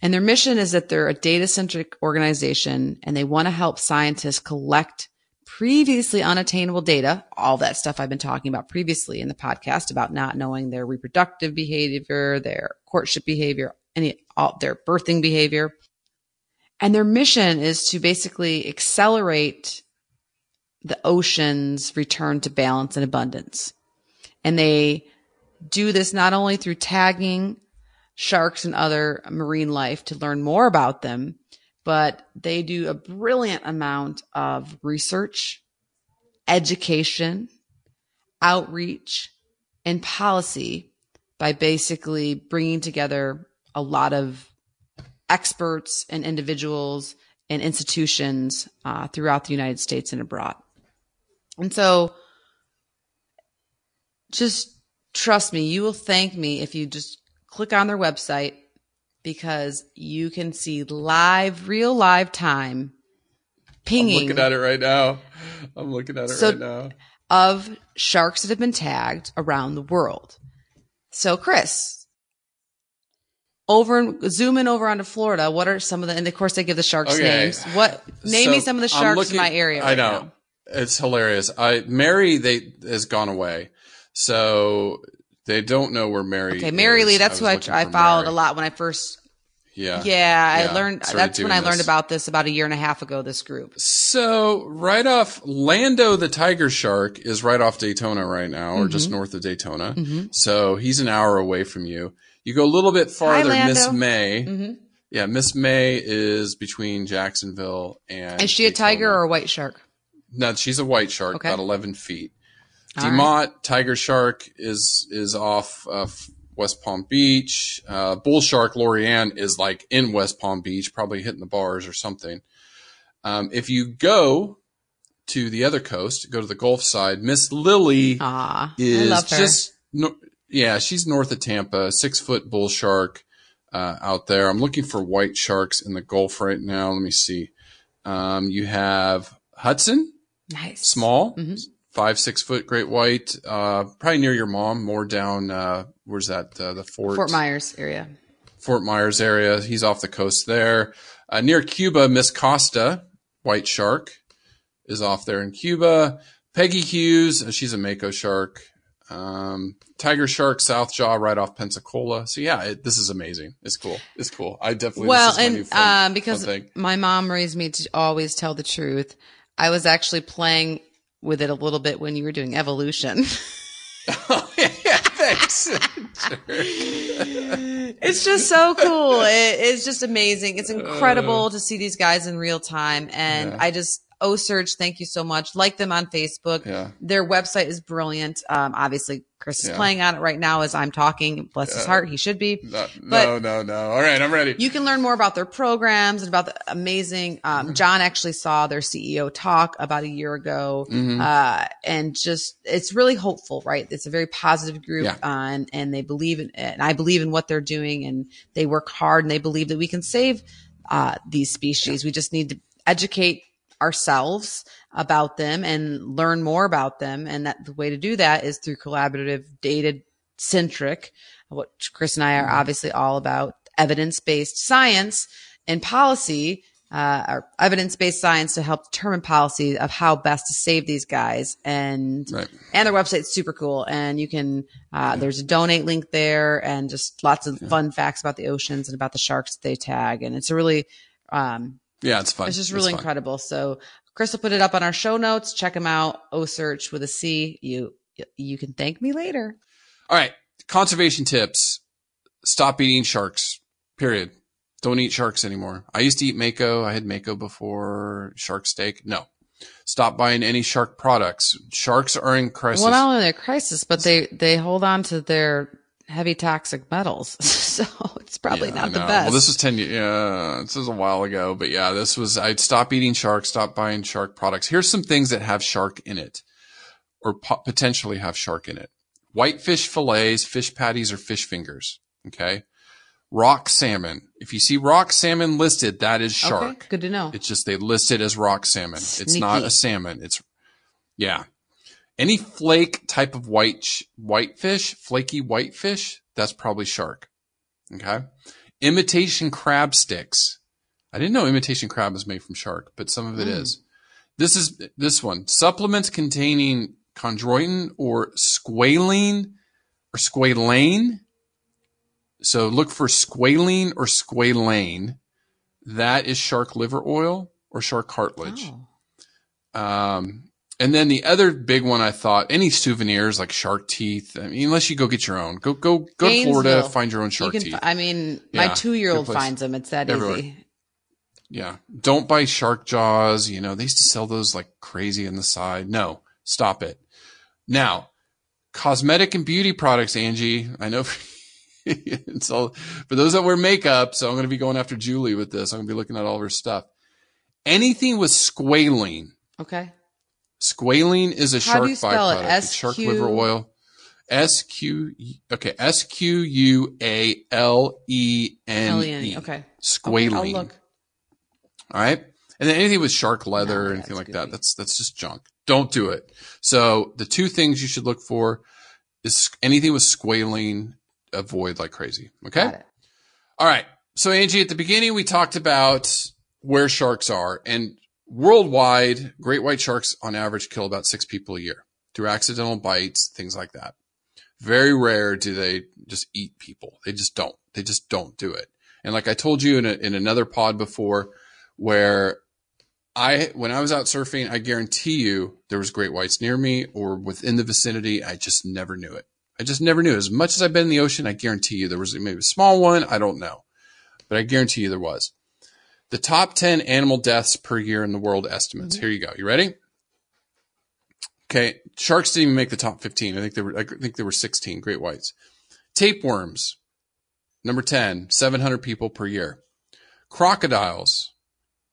And their mission is that they're a data-centric organization, and they want to help scientists collect previously unattainable data, all that stuff I've been talking about previously in the podcast about not knowing their reproductive behavior, their courtship behavior, any all their birthing behavior. And their mission is to basically accelerate the ocean's return to balance and abundance. And they do this not only through tagging sharks and other marine life to learn more about them, but they do a brilliant amount of research, education, outreach, and policy by basically bringing together a lot of experts and individuals and institutions uh, throughout the United States and abroad. And so just trust me, you will thank me if you just click on their website, because you can see live, real live time pinging. I'm looking at it right now. I'm looking at it so, right now. Of sharks that have been tagged around the world. So Chris, Over zoom in over onto Florida. What are some of the? And of course, they give the sharks okay. names. What name so me some of the sharks looking, in my area? Right I know now. It's hilarious. I Mary they has gone away, so they don't know where Mary. Okay, Mary is. Lee. That's I who I, I followed Mary. a lot when I first Yeah. Yeah. yeah I learned, that's when I this. learned about this about a year and a half ago, this group. So right off Lando, the tiger shark is right off Daytona right now, mm-hmm. or just north of Daytona. Mm-hmm. So he's an hour away from you. You go a little bit farther, Miss May. Mm-hmm. Yeah. Miss May is between Jacksonville and Is she Daytona. a tiger or a white shark? No, she's a white shark, okay. about eleven feet. All DeMott, right. tiger shark is, is off, uh, West Palm Beach. Uh, bull shark Lorianne is like in West Palm Beach, probably hitting the bars or something. Um, if you go to the other coast, go to the Gulf side, Miss Lily Aww, is I love her. just, no, yeah, she's north of Tampa, six foot bull shark, uh, out there. I'm looking for white sharks in the Gulf right now. Let me see. Um, you have Hudson. Nice. Small. Mm-hmm. Five, six foot great white, uh, probably near your mom, more down, uh, where's that, uh, the Fort? Fort Myers area. Fort Myers area. He's off the coast there. Uh, near Cuba, Miss Costa, white shark, is off there in Cuba. Peggy Hughes, she's a mako shark. Um, tiger shark, South Jaw, right off Pensacola. So yeah, it, this is amazing. It's cool. It's cool. I definitely, well, this is and, my new fun, um, because fun thing. My mom raised me to always tell the truth. I was actually playing with it a little bit when you were doing evolution. Oh, yeah, thanks. It's just so cool. It, it's just amazing. It's incredible uh, to see these guys in real time. And yeah. I just, oh, Serge, thank you so much. Like them on Facebook. Yeah. Their website is brilliant. Um, obviously, Chris yeah. is playing on it right now as I'm talking. Bless yeah. his heart. He should be. No, but no, no, no. All right, I'm ready. You can learn more about their programs and about the amazing um, – John actually saw their C E O talk about a year ago. Mm-hmm. Uh, and just – it's really hopeful, right? It's a very positive group yeah. on, and they believe in – and I believe in what they're doing, and they work hard, and they believe that we can save uh, these species. Yeah. We just need to educate ourselves about them and learn more about them. And that the way to do that is through collaborative, data centric, what Chris and I are obviously all about, evidence-based science and policy, uh, or evidence-based science to help determine policy of how best to save these guys. And, right. and their website's super cool. And you can, uh, yeah. there's a donate link there and just lots of yeah. fun facts about the oceans and about the sharks that they tag. And it's a really, um, yeah, it's fun. It's just really it's incredible. So Chris will put it up on our show notes. Check them out. O-Search with a C. You, you can thank me later. All right. Conservation tips. Stop eating sharks, period. Don't eat sharks anymore. I used to eat mako. I had mako before, shark steak. No. Stop buying any shark products. Sharks are in crisis. Well, not only are they in crisis, but they, they hold on to their heavy toxic metals. So it's probably yeah, not the best. Well, this was ten years. Yeah, this was a while ago, but yeah, this was, I'd stop eating sharks, stop buying shark products. Here's some things that have shark in it or po- potentially have shark in it. Whitefish fillets, fish patties, or fish fingers. Okay. Rock salmon. If you see rock salmon listed, that is shark. Okay, good to know. It's just, they list it as rock salmon. Sneaky. It's not a salmon. It's yeah. Any flake type of white, sh- whitefish, flaky whitefish, that's probably shark. Okay. Imitation crab sticks. I didn't know imitation crab is made from shark, but some of it mm. is. This is this one. Supplements containing chondroitin or squalene or squalane. So look for squalene or squalane. That is shark liver oil or shark cartilage. Oh. Um, And then the other big one I thought, any souvenirs like shark teeth, I mean, unless you go get your own. Go go go to Florida, find your own shark you can, teeth. I mean, yeah, my two-year-old finds them. It's that Everywhere. easy. Yeah. Don't buy shark jaws. You know, they used to sell those like crazy on the side. No, stop it. Now, cosmetic and beauty products, Angie. I know for, it's all, for those that wear makeup, so I'm going to be going after Julie with this. I'm going to be looking at all of her stuff. Anything with squalene. Okay. Squalene is a How shark byproduct. It? S- it's shark Q- liver oil. S Q okay, S Q U A L E N E. Okay. Squalene. Okay, I'll look. All right. And then anything with shark leather no, okay, or anything like goofy. that, that's that's just junk. Don't do it. So the two things you should look for is anything with squalene, avoid like crazy. Okay? Got it. All right. So Angie, at the beginning we talked about where sharks are, and worldwide, great white sharks on average kill about six people a year through accidental bites, things like that. Very rare do they just eat people. They just don't. They just don't do it. And like I told you in, a, in another pod before, where I, when I was out surfing, I guarantee you there was great whites near me or within the vicinity. I just never knew it. I just never knew. As much as I've been in the ocean, I guarantee you there was maybe a small one. I don't know, but I guarantee you there was. The top ten animal deaths per year in the world estimates. Mm-hmm. Here you go. You ready? Okay. Sharks didn't even make the top fifteen. I think they were, I think they were sixteen great whites. Tapeworms, number ten, seven hundred people per year. Crocodiles,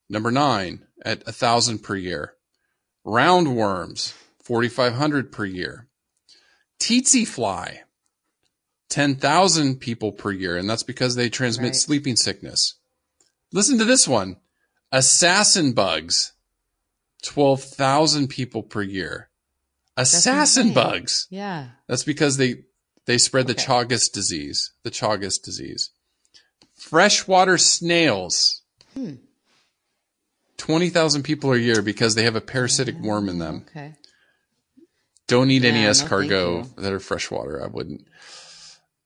number nine, at one thousand per year. Roundworms, forty-five hundred per year. Tsetse fly, ten thousand people per year, and that's because they transmit right. sleeping sickness. Listen to this one. Assassin bugs, twelve thousand people per year. Assassin bugs. Yeah. That's because they, they spread the okay. Chagas disease, the Chagas disease. Freshwater snails, hmm. twenty thousand people a year because they have a parasitic yeah. worm in them. Okay. Don't eat yeah, any escargot that are freshwater. I wouldn't.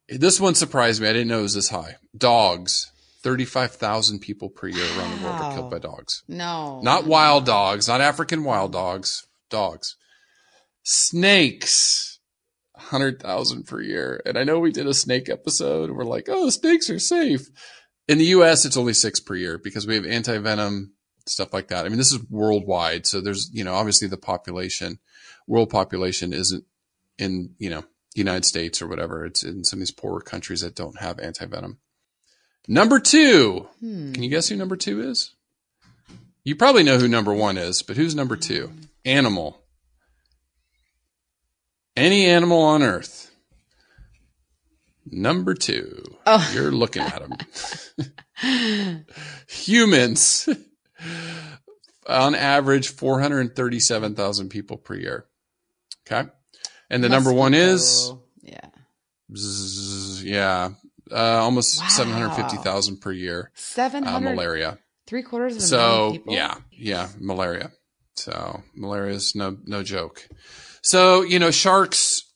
This one surprised me. I didn't know it was this high. Dogs. thirty-five thousand people per year wow. around the world are killed by dogs. No. Not wild dogs. Not African wild dogs. Dogs. Snakes. one hundred thousand per year. And I know we did a snake episode. And we're like, oh, snakes are safe. In the U S, it's only six per year because we have anti-venom, stuff like that. I mean, this is worldwide. So there's, you know, obviously the population. World population isn't in, you know, the United States or whatever. It's in some of these poorer countries that don't have anti-venom. Number two. Hmm. Can you guess who number two is? You probably know who number one is, but who's number two? Hmm. Animal. Any animal on earth. Number two. Oh. You're looking at them. Humans. On average, four hundred thirty-seven thousand people per year. Okay. And the Must number one go. is? Yeah. Zzz, yeah. Uh, almost wow. seven hundred fifty thousand per year. seven hundred Uh, malaria. Three quarters of a so, million people. So, yeah. Yeah. Malaria. So, malaria is no, no joke. So, you know, sharks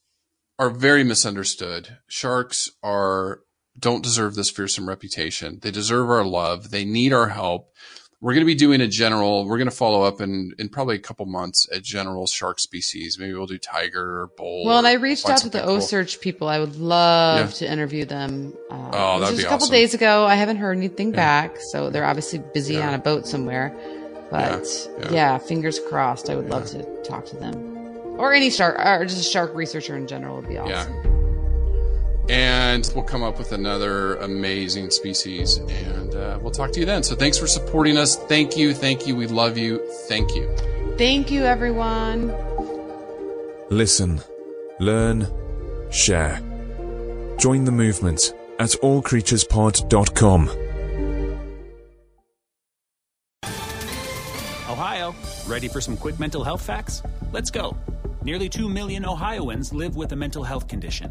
are very misunderstood. Sharks are, don't deserve this fearsome reputation. They deserve our love. They need our help. We're going to be doing a general, we're going to follow up in, in probably a couple months at general shark species. Maybe we'll do tiger or bull. Well, and I reached out to the cool. O-Search people. I would love yeah. to interview them. Uh, oh, that'd be awesome. Just a couple awesome. days ago. I haven't heard anything yeah. back. So they're obviously busy yeah. on a boat somewhere. But yeah, yeah. yeah fingers crossed. I would yeah. love to talk to them. Or any shark, or just a shark researcher in general would be awesome. Yeah. And we'll come up with another amazing species, and uh, we'll talk to you then. So thanks for supporting us. Thank you. Thank you. We love you. Thank you. Thank you, everyone. Listen, learn, share. Join the movement at all creatures pod dot com. Ohio, ready for some quick mental health facts? Let's go. Nearly two million Ohioans live with a mental health condition.